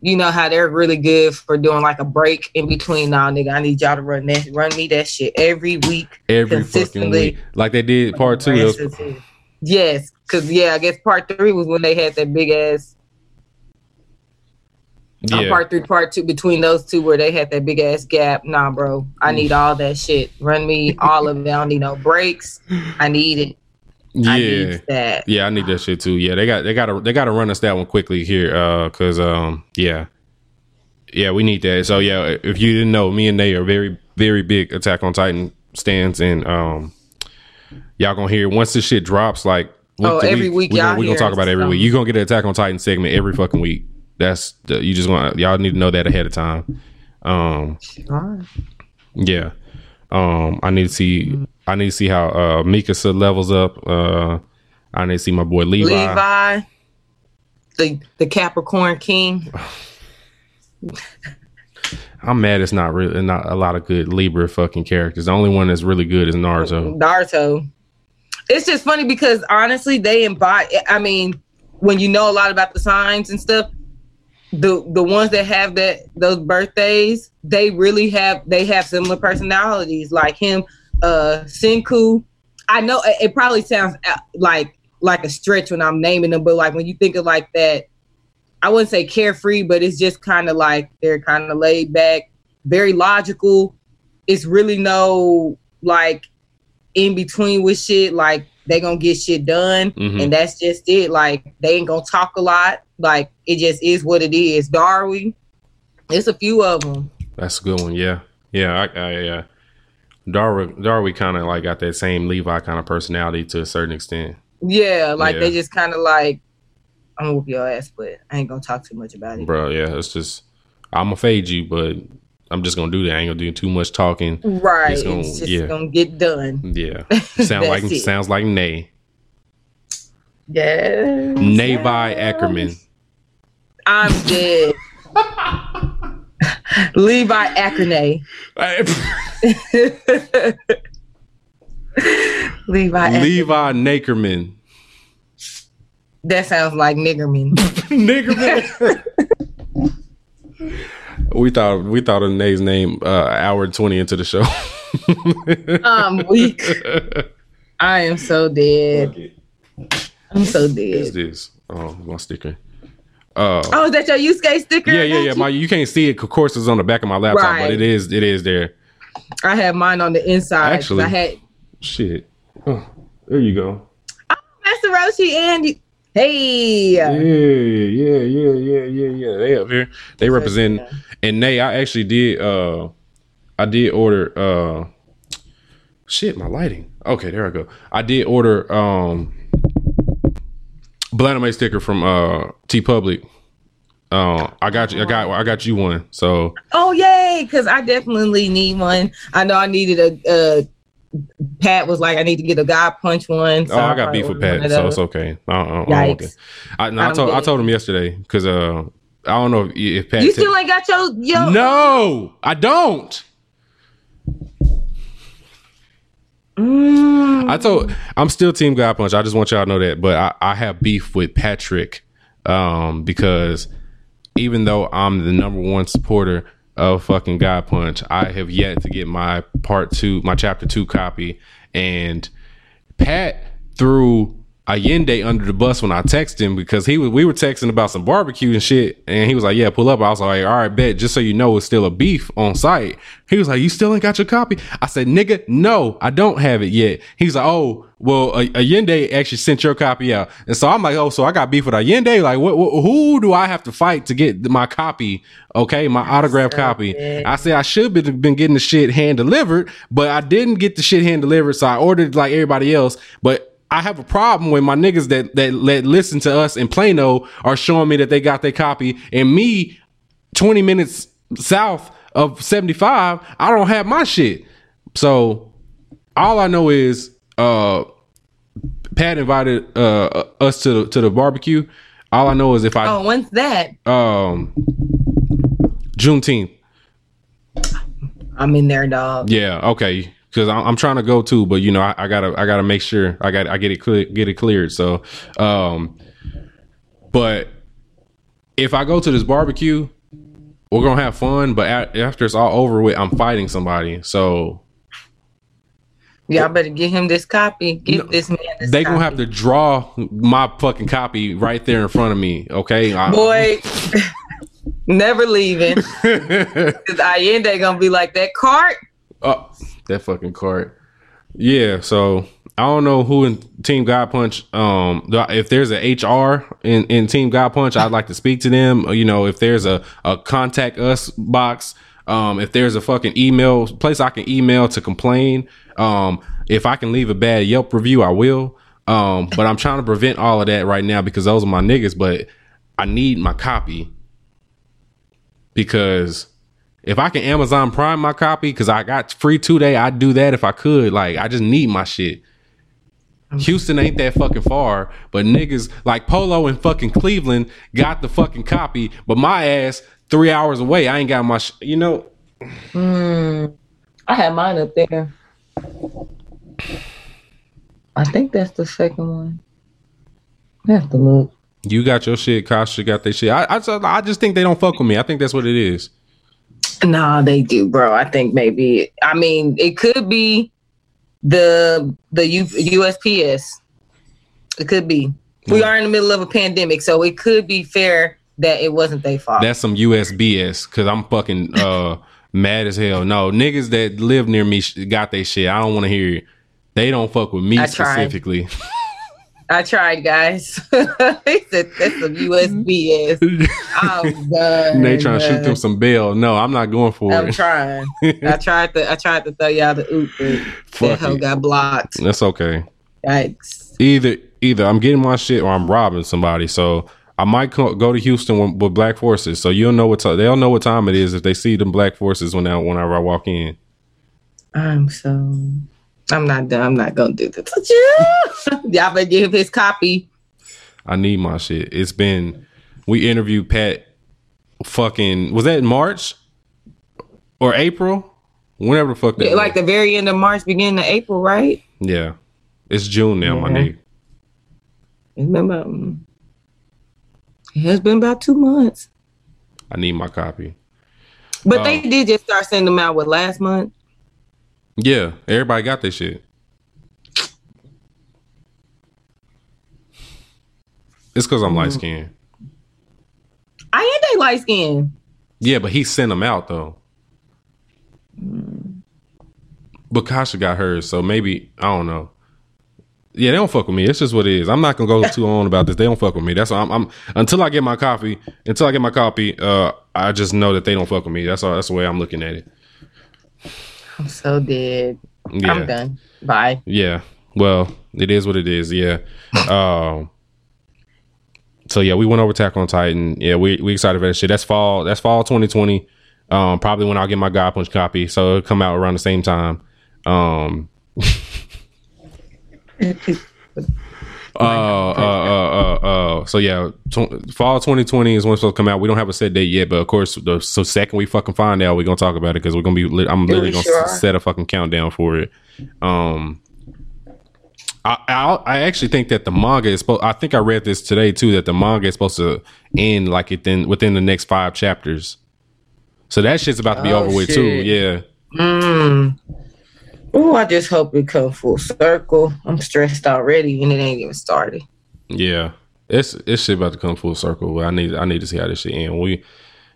You know how they're really good for doing like a break in between. Nah, nigga, I need y'all to run that, run me that shit every week, every fucking week, like they did part two. Of- yes, because yeah, I guess part three was when they had that big ass. Yeah. Um, part three, part two, between those two where they had that big ass gap. Nah, bro, I need all that shit. Run me all of it. I don't need no breaks. I need it. Yeah, I need that. yeah, I need that shit too. Yeah, they got they got to they got to run us that one quickly here, uh, cause um, yeah, yeah, we need that. So yeah, if you didn't know, me and they are very very big Attack on Titan stands, and um, y'all gonna hear once this shit drops like oh every week, week we y'all we gonna talk about it every week. You gonna get an Attack on Titan segment every fucking week. That's the, you just gonna y'all need to know that ahead of time. Um, sure. yeah, um, I need to see. Mm-hmm. I need to see how uh, Mikasa levels up. Uh, I need to see my boy Levi. Levi, the the Capricorn King. I'm mad it's not really not a lot of good Libra fucking characters. The only one that's really good is Naruto. Naruto. It's just funny because honestly, they embody. I mean, when you know a lot about the signs and stuff, the the ones that have that those birthdays, they really have they have similar personalities. Like him. Uh, Senku, I know it, it probably sounds like like a stretch when I'm naming them, but like when you think of like that, I wouldn't say carefree, but it's just kind of like they're kind of laid back, very logical. It's really no like in between with shit. Like they gonna get shit done, mm-hmm. and that's just it. Like they ain't gonna talk a lot. Like it just is what it is. Darwin, it's a few of them. That's a good one. Yeah, yeah, I, I yeah. Darwi, Darwi kind of like got that same Levi kind of personality to a certain extent. Yeah, like yeah. they just kind of like, I'm gonna whoop your ass, but I ain't gonna talk too much about it, bro. Yeah, it's just I'm gonna fade you, but I'm just gonna do that. I ain't gonna do too much talking. Right, it's, gonna, it's just yeah. gonna get done. Yeah, sound like it. sounds like Nay. Yeah, Nay by Ackerman. I'm dead. Levi Ackerman. Levi Levi Nakerman. That sounds like Niggerman. Niggerman. we thought we thought of Nay's name uh, hour and twenty into the show. I'm weak. I am so dead. I'm so dead. What's this? Oh, my sticker. Uh, oh, is that your Yusuke sticker? Yeah, yeah, yeah. My, you can't see it. Of course, it's on the back of my laptop, right. but it is, it is there. I had mine on the inside. Actually, I had shit. Oh, there you go. Oh, Master Roshi and you. Hey. Yeah, yeah, yeah, yeah, yeah, yeah. They up here. They represent. And they, I actually did. Uh, I did order. Uh, shit, my lighting. Okay, there I go. I did order. Um. Blanime sticker from uh T Public. Uh, I got you. I got. I got you one. So. Oh yay! Because I definitely need one. I know I needed a. Uh, Pat was like, I need to get a God Punch one. So oh, I got beef with Pat, so it's okay. I don't, I don't I, no, I, I told I told him yesterday because uh, I don't know if, if Pat. You still ain't got your yo. No, I don't. Mm. I told I'm still team God Punch. I just want y'all to know that. But I, I have beef with Patrick um, because even though I'm the number one supporter of fucking God Punch, I have yet to get my part two, my chapter two copy. And Pat threw Allende under the bus when I texted him because he was, we were texting about some barbecue and shit, and he was like, yeah, pull up. I was like, all right, bet. Just so you know, it's still a beef on site. He was like, you still ain't got your copy? I said, nigga, no, I don't have it yet. He was like, oh, well, Allende actually sent your copy out. And so I'm like, oh, so I got beef with Allende? Like, what, what, who do I have to fight to get my copy? Okay, my autograph copy. It. I said I should have been getting the shit hand delivered, but I didn't get the shit hand delivered, so I ordered like everybody else. But I have a problem when my niggas that, that that listen to us in Plano are showing me that they got their copy, and me twenty minutes south of seventy-five, I don't have my shit. So all I know is uh, Pat invited uh, us to the, to the barbecue. All I know is if I oh when's that um Juneteenth. I'm in there, dog. Yeah. Okay. Because I'm trying to go too, but you know I, I gotta I gotta make sure I got I get it clear, get it cleared. So, um, but if I go to this barbecue, we're gonna have fun. But at, after it's all over with, I'm fighting somebody. So, yeah, I better get him this copy. Give no, this man this. They copy. Gonna have to draw my fucking copy right there in front of me. Okay, I, boy. Never leaving. Because Allende gonna be like that cart. Uh, That fucking card. Yeah, so I don't know who in Team God Punch. Um, if there's an H R in, in Team God Punch, I'd like to speak to them. You know, if there's a, a contact us box, um, if there's a fucking email place I can email to complain. Um, if I can leave a bad Yelp review, I will. Um, but I'm trying to prevent all of that right now because those are my niggas. But I need my copy because if I can Amazon Prime my copy, because I got free two-day, I'd do that if I could. Like, I just need my shit. Houston ain't that fucking far, but niggas like Polo and fucking Cleveland got the fucking copy, but my ass three hours away, I ain't got my shit, you know? Mm, I had mine up there. I think that's the second one. I have to look. You got your shit, Kasha got their shit. I, I, just, I just think they don't fuck with me. I think that's what it is. Nah, they do, bro. I think maybe. I mean, it could be the the U, U S P S. It could be. Yeah. We are in the middle of a pandemic, so it could be fair that it wasn't their fault. That's some U S B S, because I'm fucking uh, mad as hell. No, niggas that live near me sh- got their shit. I don't want to hear it. They don't fuck with me I specifically. I tried, guys. He said that's some U S B S. I'm done. They trying to shoot through some bail. No, I'm not going for I'm it. I'm trying. I tried to. I tried to throw y'all the oop, but that hoe got blocked. That's okay. Yikes. Either, either I'm getting my shit or I'm robbing somebody. So I might co- go to Houston with, with Black Forces. So you'll know what time. They'll know what time it is if they see them Black Forces when I, whenever I walk in. I'm so. I'm not done. I'm not gonna do this. Y'all better give his copy. I need my shit. It's been. We interviewed Pat. Fucking was that in March or April? Whenever the fuck that. Like was. The very end of March, beginning of April, right? Yeah, it's June now, yeah. My nigga. Remember, um, it has been about two months. I need my copy. But um, they did just start sending them out with last month. Yeah, everybody got this shit. It's because I'm mm-hmm. light skinned. I ain't they light skinned. Yeah, but he sent them out though. Mm. But Kasha got hers, so maybe I don't know. Yeah, they don't fuck with me. It's just what it is. I'm not gonna go too on about this. They don't fuck with me. That's why I'm, I'm until I get my copy. Until I get my copy, uh, I just know that they don't fuck with me. That's all. That's the way I'm looking at it. I'm so dead. Yeah. I'm done. Bye. Yeah. Well, it is what it is. Yeah. um. So yeah, we went over Attack on Titan. Yeah, we we excited for that shit. That's fall. That's fall twenty twenty. Um, probably when I'll get my God Punch copy. So it'll come out around the same time. Um. uh, uh, uh, uh, uh, so yeah, tw- fall twenty twenty is when it's supposed to come out. We don't have a set date yet, but of course, the so second we fucking find out, we're gonna talk about it because we're gonna be. Li- I'm literally gonna sure? set a fucking countdown for it. Um, I I'll, I actually think that the manga is supposed. I think I read this today too that the manga is supposed to end like it then within the next five chapters. So that shit's about to be oh, over with shit. too. Yeah. Mm. Oh, I just hope it comes full circle. I'm stressed already, and it ain't even started. Yeah, it's it's shit about to come full circle. But I need I need to see how this shit ends. We,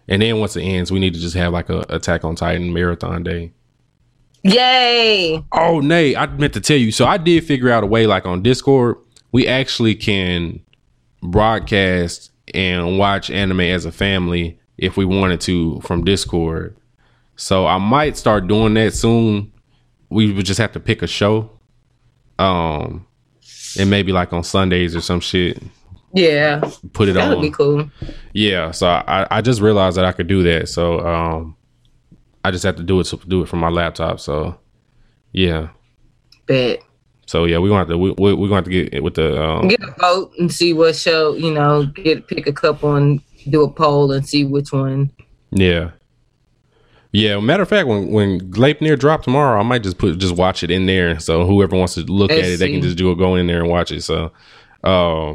and then once it ends, we need to just have like a Attack on Titan marathon day. Yay! Oh, Nate, I meant to tell you. So I did figure out a way. Like on Discord, we actually can broadcast and watch anime as a family if we wanted to from Discord. So I might start doing that soon. We would just have to pick a show. Um, and maybe like on Sundays or some shit. Yeah. Put it on. That would be cool. Yeah. So I, I just realized that I could do that. So um, I just have to do it to do it from my laptop. So yeah. Bet. So yeah, we're gonna have to we we we're gonna have to get with the um, get a vote and see what show, you know, get pick a couple and do a poll and see which one. Yeah. Yeah, matter of fact, when when Gleipnir drops tomorrow, I might just put just watch it in there. So whoever wants to look Let's at it, see. They can just do it, go in there and watch it. So, uh,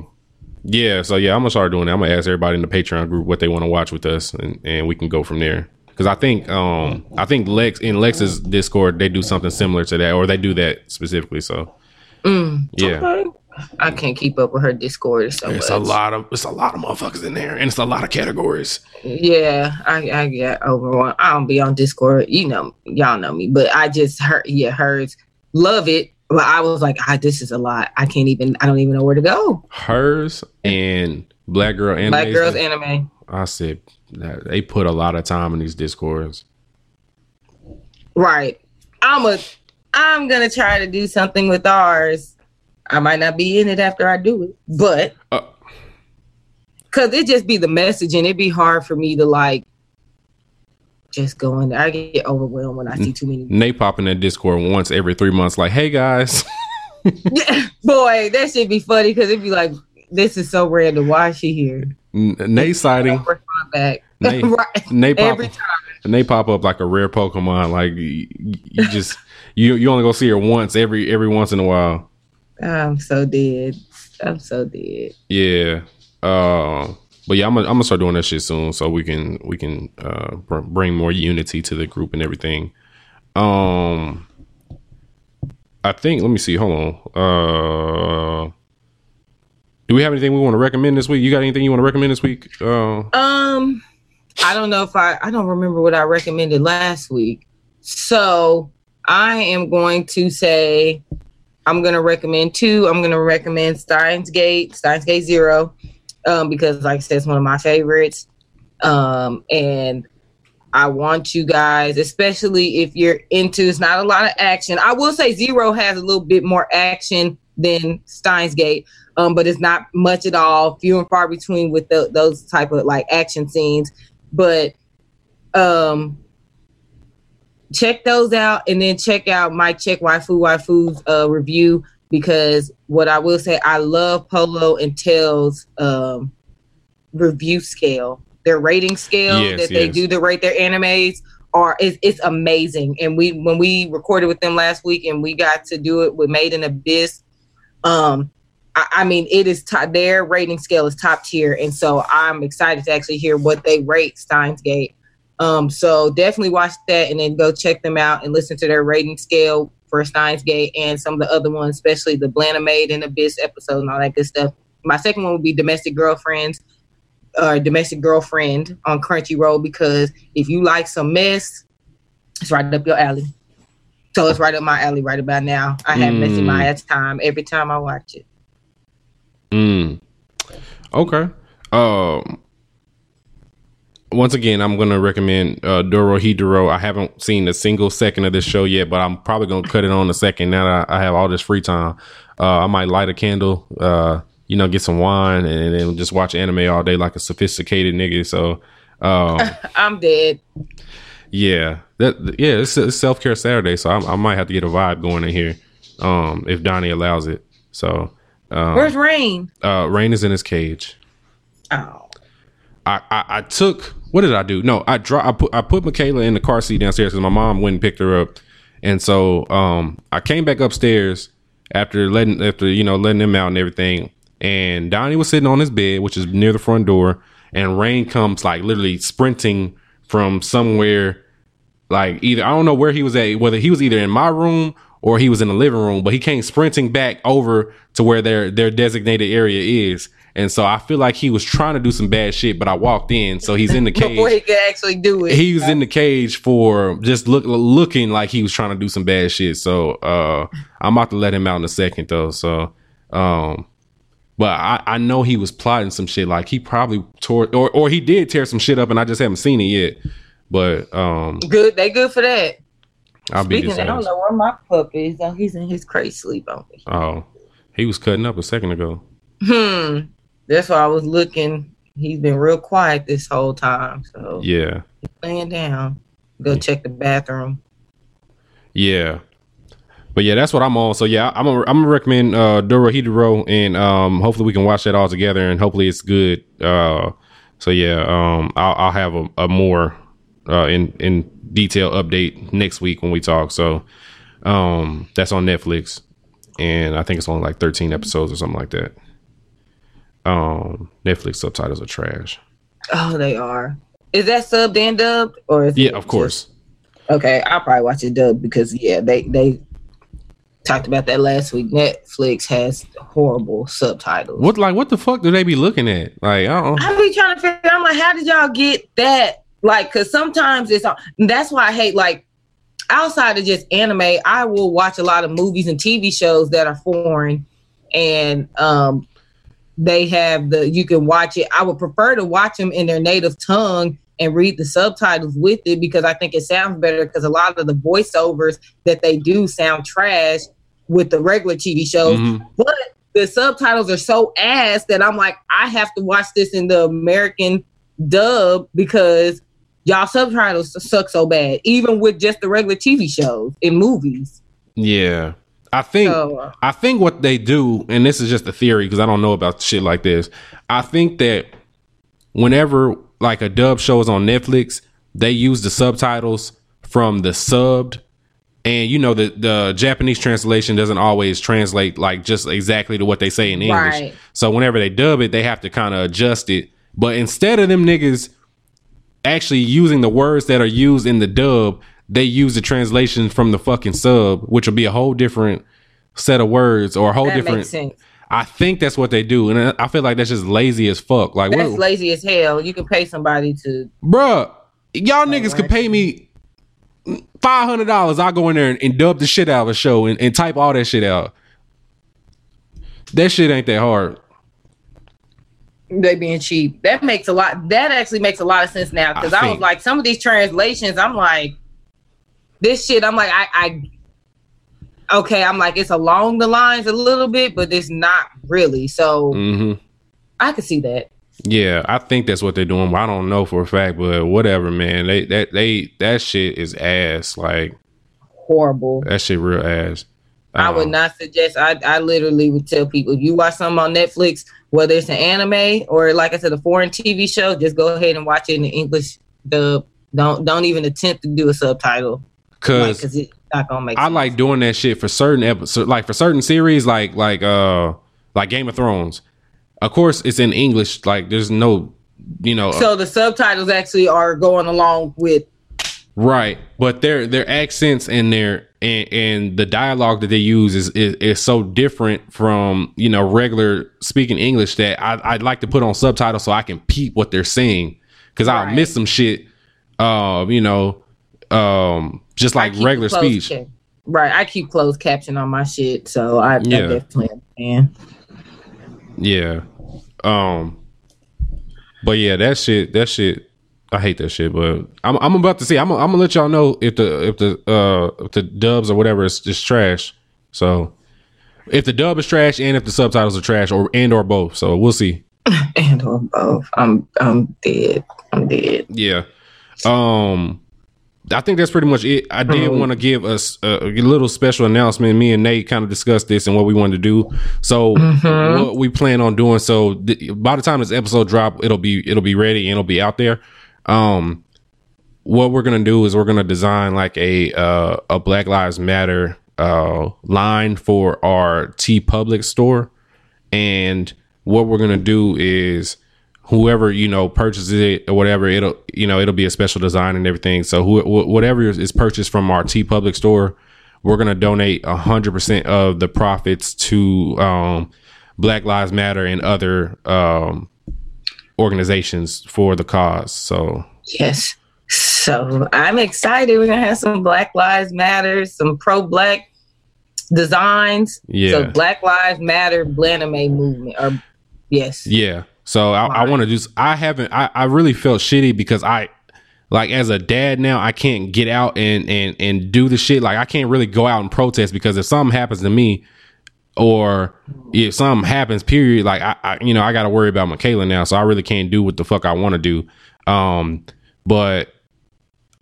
yeah, so yeah, I'm gonna start doing that. I'm gonna ask everybody in the Patreon group what they want to watch with us, and, and we can go from there. Because I think um I think Lex in Lex's Discord they do something similar to that, or they do that specifically. So, mm, yeah, okay. I can't keep up with her Discord. So it's much. a lot of it's a lot of motherfuckers in there, and it's a lot of categories. Yeah, I, I get overwhelmed. I don't be on Discord, you know, y'all know me, but I just heard, yeah, hers love it. But I was like, ah, this is a lot. I can't even. I don't even know where to go. Hers and Black Girl Anime. Black Girls Anime. I said they put a lot of time in these Discords. Right. I'm a. I'm gonna try to do something with ours. I might not be in it after I do it, but because it just be the message and it'd be hard for me to like just go in there. I get overwhelmed when I see too many. Nate pop in that Discord once every three months like, hey, guys. Yeah, boy, that should be funny because it'd be like, this is so random. Why is she here? Nate sighting. Nate, right. Nate, pop, every time. Nate pop up like a rare Pokemon. Like you, you just you, you only go see her once every every once in a while. I'm so dead. I'm so dead. Yeah. Uh, but yeah, I'm gonna I'm gonna start doing that shit soon, so we can we can uh, br- bring more unity to the group and everything. Um, I think. Let me see. Hold on. Uh, do we have anything we want to recommend this week? You got anything you want to recommend this week? Uh, um, I don't know if I I don't remember what I recommended last week, so I am going to say. I'm gonna recommend two. I'm gonna recommend Steins;Gate, Steins;Gate Zero, um, because like I said, it's one of my favorites. Um, and I want you guys, especially if you're into, it's not a lot of action. I will say Zero has a little bit more action than Steins;Gate, um, but it's not much at all, few and far between with the, those type of like action scenes. But um, check those out, and then check out Mike Check Waifu Waifu's uh, review, because what I will say, I love Polo and Tell's um, review scale. Their rating scale yes, that yes. they do to rate their animes are it's, it's amazing. And we when we recorded with them last week, and we got to do it with Made in Abyss. Um, I, I mean, it is t- their rating scale is top tier, and so I'm excited to actually hear what they rate Steins;Gate. Um, so definitely watch that, and then go check them out and listen to their rating scale for Steins;Gate and some of the other ones, especially the Blanime Made in Abyss episode and all that good stuff. My second one would be Domestic Girlfriends. Uh, Domestic Girlfriend on Crunchyroll, because if you like some mess, it's right up your alley. So it's right up my alley right about now. I have mm. messy my ass time every time I watch it. Mm. Okay. Um. Once again, I'm going to recommend uh, Dorohedoro. I haven't seen a single second of this show yet, but I'm probably going to cut it on a second now that I, I have all this free time. Uh, I might light a candle. Uh, You know, get some wine and then just watch anime all day like a sophisticated nigga. So, um, I'm dead. Yeah, that yeah, it's, it's self care Saturday, so I, I might have to get a vibe going in here, um, if Donnie allows it. So, um, where's Rain? Uh, Rain is in his cage. Oh, I, I, I took what did I do? No, I dro- I put I put Michaela in the car seat downstairs because my mom went and picked her up, and so um, I came back upstairs after letting after you know letting them out and everything. And Donnie was sitting on his bed, which is near the front door, and Rain comes like literally sprinting from somewhere, like either I don't know where he was at, whether he was either in my room or he was in the living room, but he came sprinting back over to where their their designated area is. And so I feel like he was trying to do some bad shit, but I walked in, so he's in the cage before he could actually do it. He was in the cage for just look looking like he was trying to do some bad shit. So uh, I'm about to let him out in a second though. So. um But I, I know he was plotting some shit. Like he probably tore or, or he did tear some shit up and I just haven't seen it yet. But um good they good for that. I'll Speaking be of, I don't know where my pup is. Oh, he's in his crazy sleep on me. Oh. He was cutting up a second ago. Hmm. That's why I was looking. He's been real quiet this whole time. So yeah. He's laying down. Go yeah. check the bathroom. Yeah. But yeah, that's what I'm on. So yeah, I'm gonna I'm recommend uh, Dorohedoro, and um, hopefully we can watch that all together, and hopefully it's good. Uh, so yeah, um, I'll, I'll have a, a more uh, in in detail update next week when we talk. So um, that's on Netflix, and I think it's only like thirteen episodes or something like that. Um, Netflix subtitles are trash. Oh, they are. Is that subbed and dubbed, or is yeah, it of course. Just, okay, I'll probably watch it dubbed because yeah, they they. talked about that last week. Netflix has horrible subtitles. What like what the fuck do they be looking at? Like I don't. I be trying to figure. I'm like, how did y'all get that? Like, cause sometimes it's. That's why I hate like outside of just anime. I will watch a lot of movies and T V shows that are foreign, and um, they have the you can watch it. I would prefer to watch them in their native tongue and read the subtitles with it because I think it sounds better. Because a lot of the voiceovers that they do sound trash with the regular T V shows, mm-hmm. but the subtitles are so ass that I'm like, I have to watch this in the American dub because y'all subtitles suck so bad, even with just the regular T V shows and movies. Yeah. I think, so, uh, I think what they do, and this is just a theory, cause I don't know about shit like this. I think that whenever like a dub show is on Netflix, they use the subtitles from the subbed. And you know the the Japanese translation doesn't always translate like just exactly to what they say in English. Right. So whenever they dub it, they have to kind of adjust it. But instead of them niggas actually using the words that are used in the dub, they use the translation from the fucking sub, which will be a whole different set of words or a whole that different. Makes sense. I think that's what they do, and I feel like that's just lazy as fuck. Like that's what? Lazy as hell. You can pay somebody to. Bruh, y'all like, niggas right? could pay me. five hundred dollars, I'll go in there and, and dub the shit out of a show and, and type all that shit out. That shit ain't that hard. They being cheap. That makes a lot. That actually makes a lot of sense now, because I, I was like, some of these translations, I'm like, this shit. I'm like, I, I, okay. I'm like, it's along the lines a little bit, but it's not really. So mm-hmm. I could see that. Yeah, I think that's what they're doing. I don't know for a fact, but whatever, man. They that they that shit is ass. Like horrible. That shit real ass. I would not suggest. I I literally would tell people, if you watch something on Netflix, whether it's an anime or, like I said, a foreign T V show, just go ahead and watch it in the English dub. Don't don't even attempt to do a subtitle, because like, it's not gonna make. I sense. Like doing that shit for certain episodes, like for certain series, like like uh like Game of Thrones. Of course, it's in English. Like there's no, you know. So the subtitles actually are going along with. Right, but their their accents in there and and the dialogue that they use is, is is so different from, you know, regular speaking English that I I'd like to put on subtitles so I can peep what they're saying, because right. I'll miss some shit. Um, you know, um, just like regular speech. Cap- right, I keep closed caption on my shit, so I, yeah. I definitely understand. Yeah, um, but yeah, that shit, that shit. I hate that shit, but I'm I'm about to see. I'm I'm gonna let y'all know if the if the uh if the dubs or whatever is, is trash. So if the dub is trash and if the subtitles are trash, or and or both. So we'll see. And or both. I'm I'm dead. I'm dead. Yeah. Um, I think that's pretty much it. I did want to give us a, a little special announcement. Me and Nate kind of discussed this and what we wanted to do. So mm-hmm. what we plan on doing. So th- by the time this episode drop, it'll be it'll be ready and it'll be out there. Um, what we're gonna do is we're gonna design like a uh, a Black Lives Matter uh, line for our T Public store, and what we're gonna do is whoever, you know, purchases it or whatever, it'll, you know, it'll be a special design and everything. So who, wh- whatever is purchased from our T Public store, we're gonna donate a hundred percent of the profits to um, Black Lives Matter and other um, organizations for the cause. So yes, so I'm excited. We're gonna have some Black Lives Matter, some pro-black designs. Yeah, so Black Lives Matter Blanime movement. Or yes, yeah. So I, I want to do. I haven't. I, I really felt shitty because I, like, as a dad now, I can't get out and and and do the shit. Like I can't really go out and protest, because if something happens to me, or if something happens, period, like I, I you know, I got to worry about Michaela now, so I really can't do what the fuck I want to do. Um, but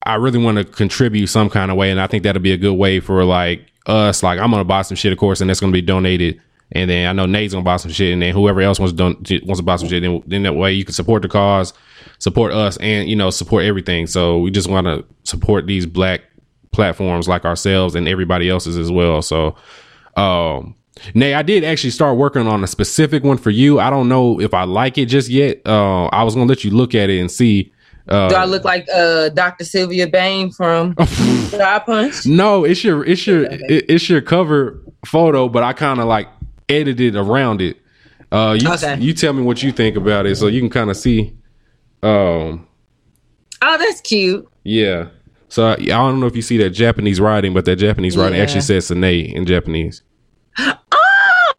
I really want to contribute some kind of way, and I think that'll be a good way for like us. Like I'm gonna buy some shit, of course, and that's gonna be donated. And then I know Nate's gonna buy some shit, and then whoever else wants to don- wants to buy some shit. Then, then that way you can support the cause, support us, and you know, support everything. So we just want to support these black platforms like ourselves and everybody else's as well. So, um. Nay, I did actually start working on a specific one for you. I don't know if I like it just yet. Uh, I was gonna let you look at it and see. Uh, Do I look like uh, Doctor Sylvia Bain from Star Punch? No, it's your it's your it's your cover photo, but I kind of like edited around it. Uh, you okay. You tell me what you think about it, so you can kind of see. Um, oh, that's cute. Yeah. So I, I don't know if you see that Japanese writing, but that Japanese writing yeah. actually says "Sane" in Japanese.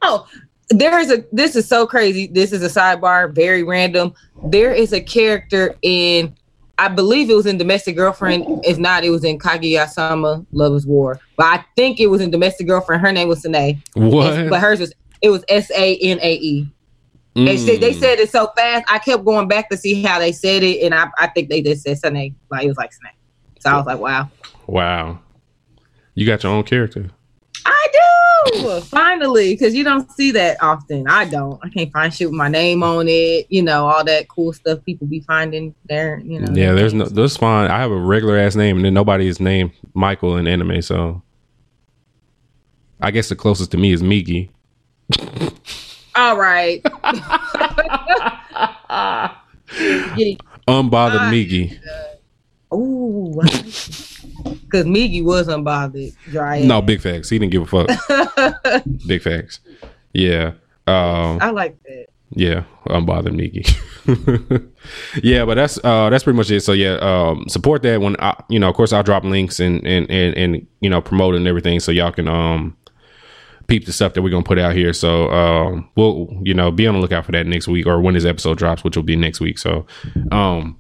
Oh, there is a. This is so crazy. This is a sidebar, very random. There is a character in, I believe it was in Domestic Girlfriend. If not, it was in Kaguya-sama: Love is War. But I think it was in Domestic Girlfriend. Her name was Sanae. What? It's, but hers was it was S A N A E. They said they said it so fast. I kept going back to see how they said it, and I, I think they just said Sanae. Like it was like Sanae. So I was like, wow. Wow. You got your own character. I do. Finally, because you don't see that often. I don't. I can't find shit with my name on it. You know, all that cool stuff people be finding there. You know. Yeah, there's no. That's fine. I have a regular ass name, and then nobody is named Michael in anime. So, I guess the closest to me is Miki. All right. Unbothered Miki. Ooh. Because Miggy was unbothered. Dry no, big facts. He didn't give a fuck. Big facts. Yeah. Um, I like that. Yeah. Unbothered Miggy. Yeah, but that's uh, that's pretty much it. So, yeah, um, support that when, I, you know, of course, I'll drop links and, and, and, and, you know, promote and everything so y'all can um peep the stuff that we're going to put out here. So um, we'll, you know, be on the lookout for that next week, or when this episode drops, which will be next week. So um,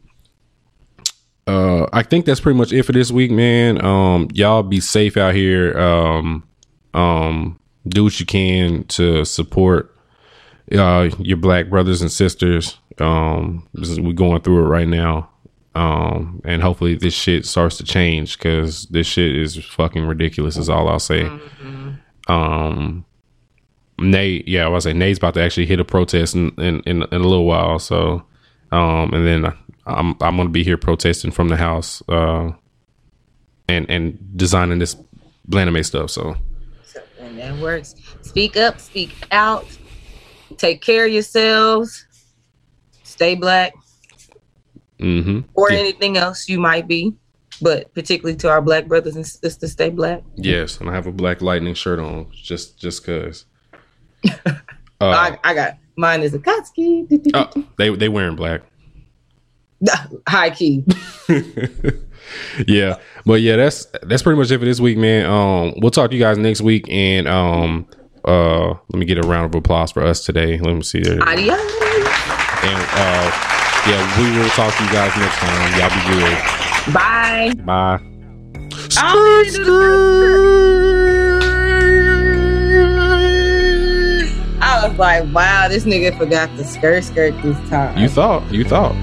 uh, I think that's pretty much it for this week, man. Um, y'all be safe out here. Um, um, do what you can to support uh, your black brothers and sisters. Um, this is, we're going through it right now. Um, and hopefully this shit starts to change, because this shit is fucking ridiculous is all I'll say. Mm-hmm. Um, Nate, yeah, I was saying Nate's about to actually hit a protest in, in, in, in a little while. So, um, and then I'm, I'm going to be here protesting from the house, uh, and, and designing this Blanime stuff. So, so and that works. Speak up, speak out, take care of yourselves, stay black. Mm-hmm. Or yeah. anything else you might be, but particularly to our black brothers and sisters, stay black. Yes, and I have a Black Lightning shirt on just just cause. uh, I, I got mine is a Kotsky. Oh, they they wearing black. High key. Yeah, but yeah, that's that's pretty much it for this week, man. Um, we'll talk to you guys next week, and um, uh, let me get a round of applause for us today. Let me see there. Adios. And uh. Yeah, we will talk to you guys next time. Y'all be good. Bye. Bye. I was like, wow, this nigga forgot the skirt skirt this time. You thought. You thought.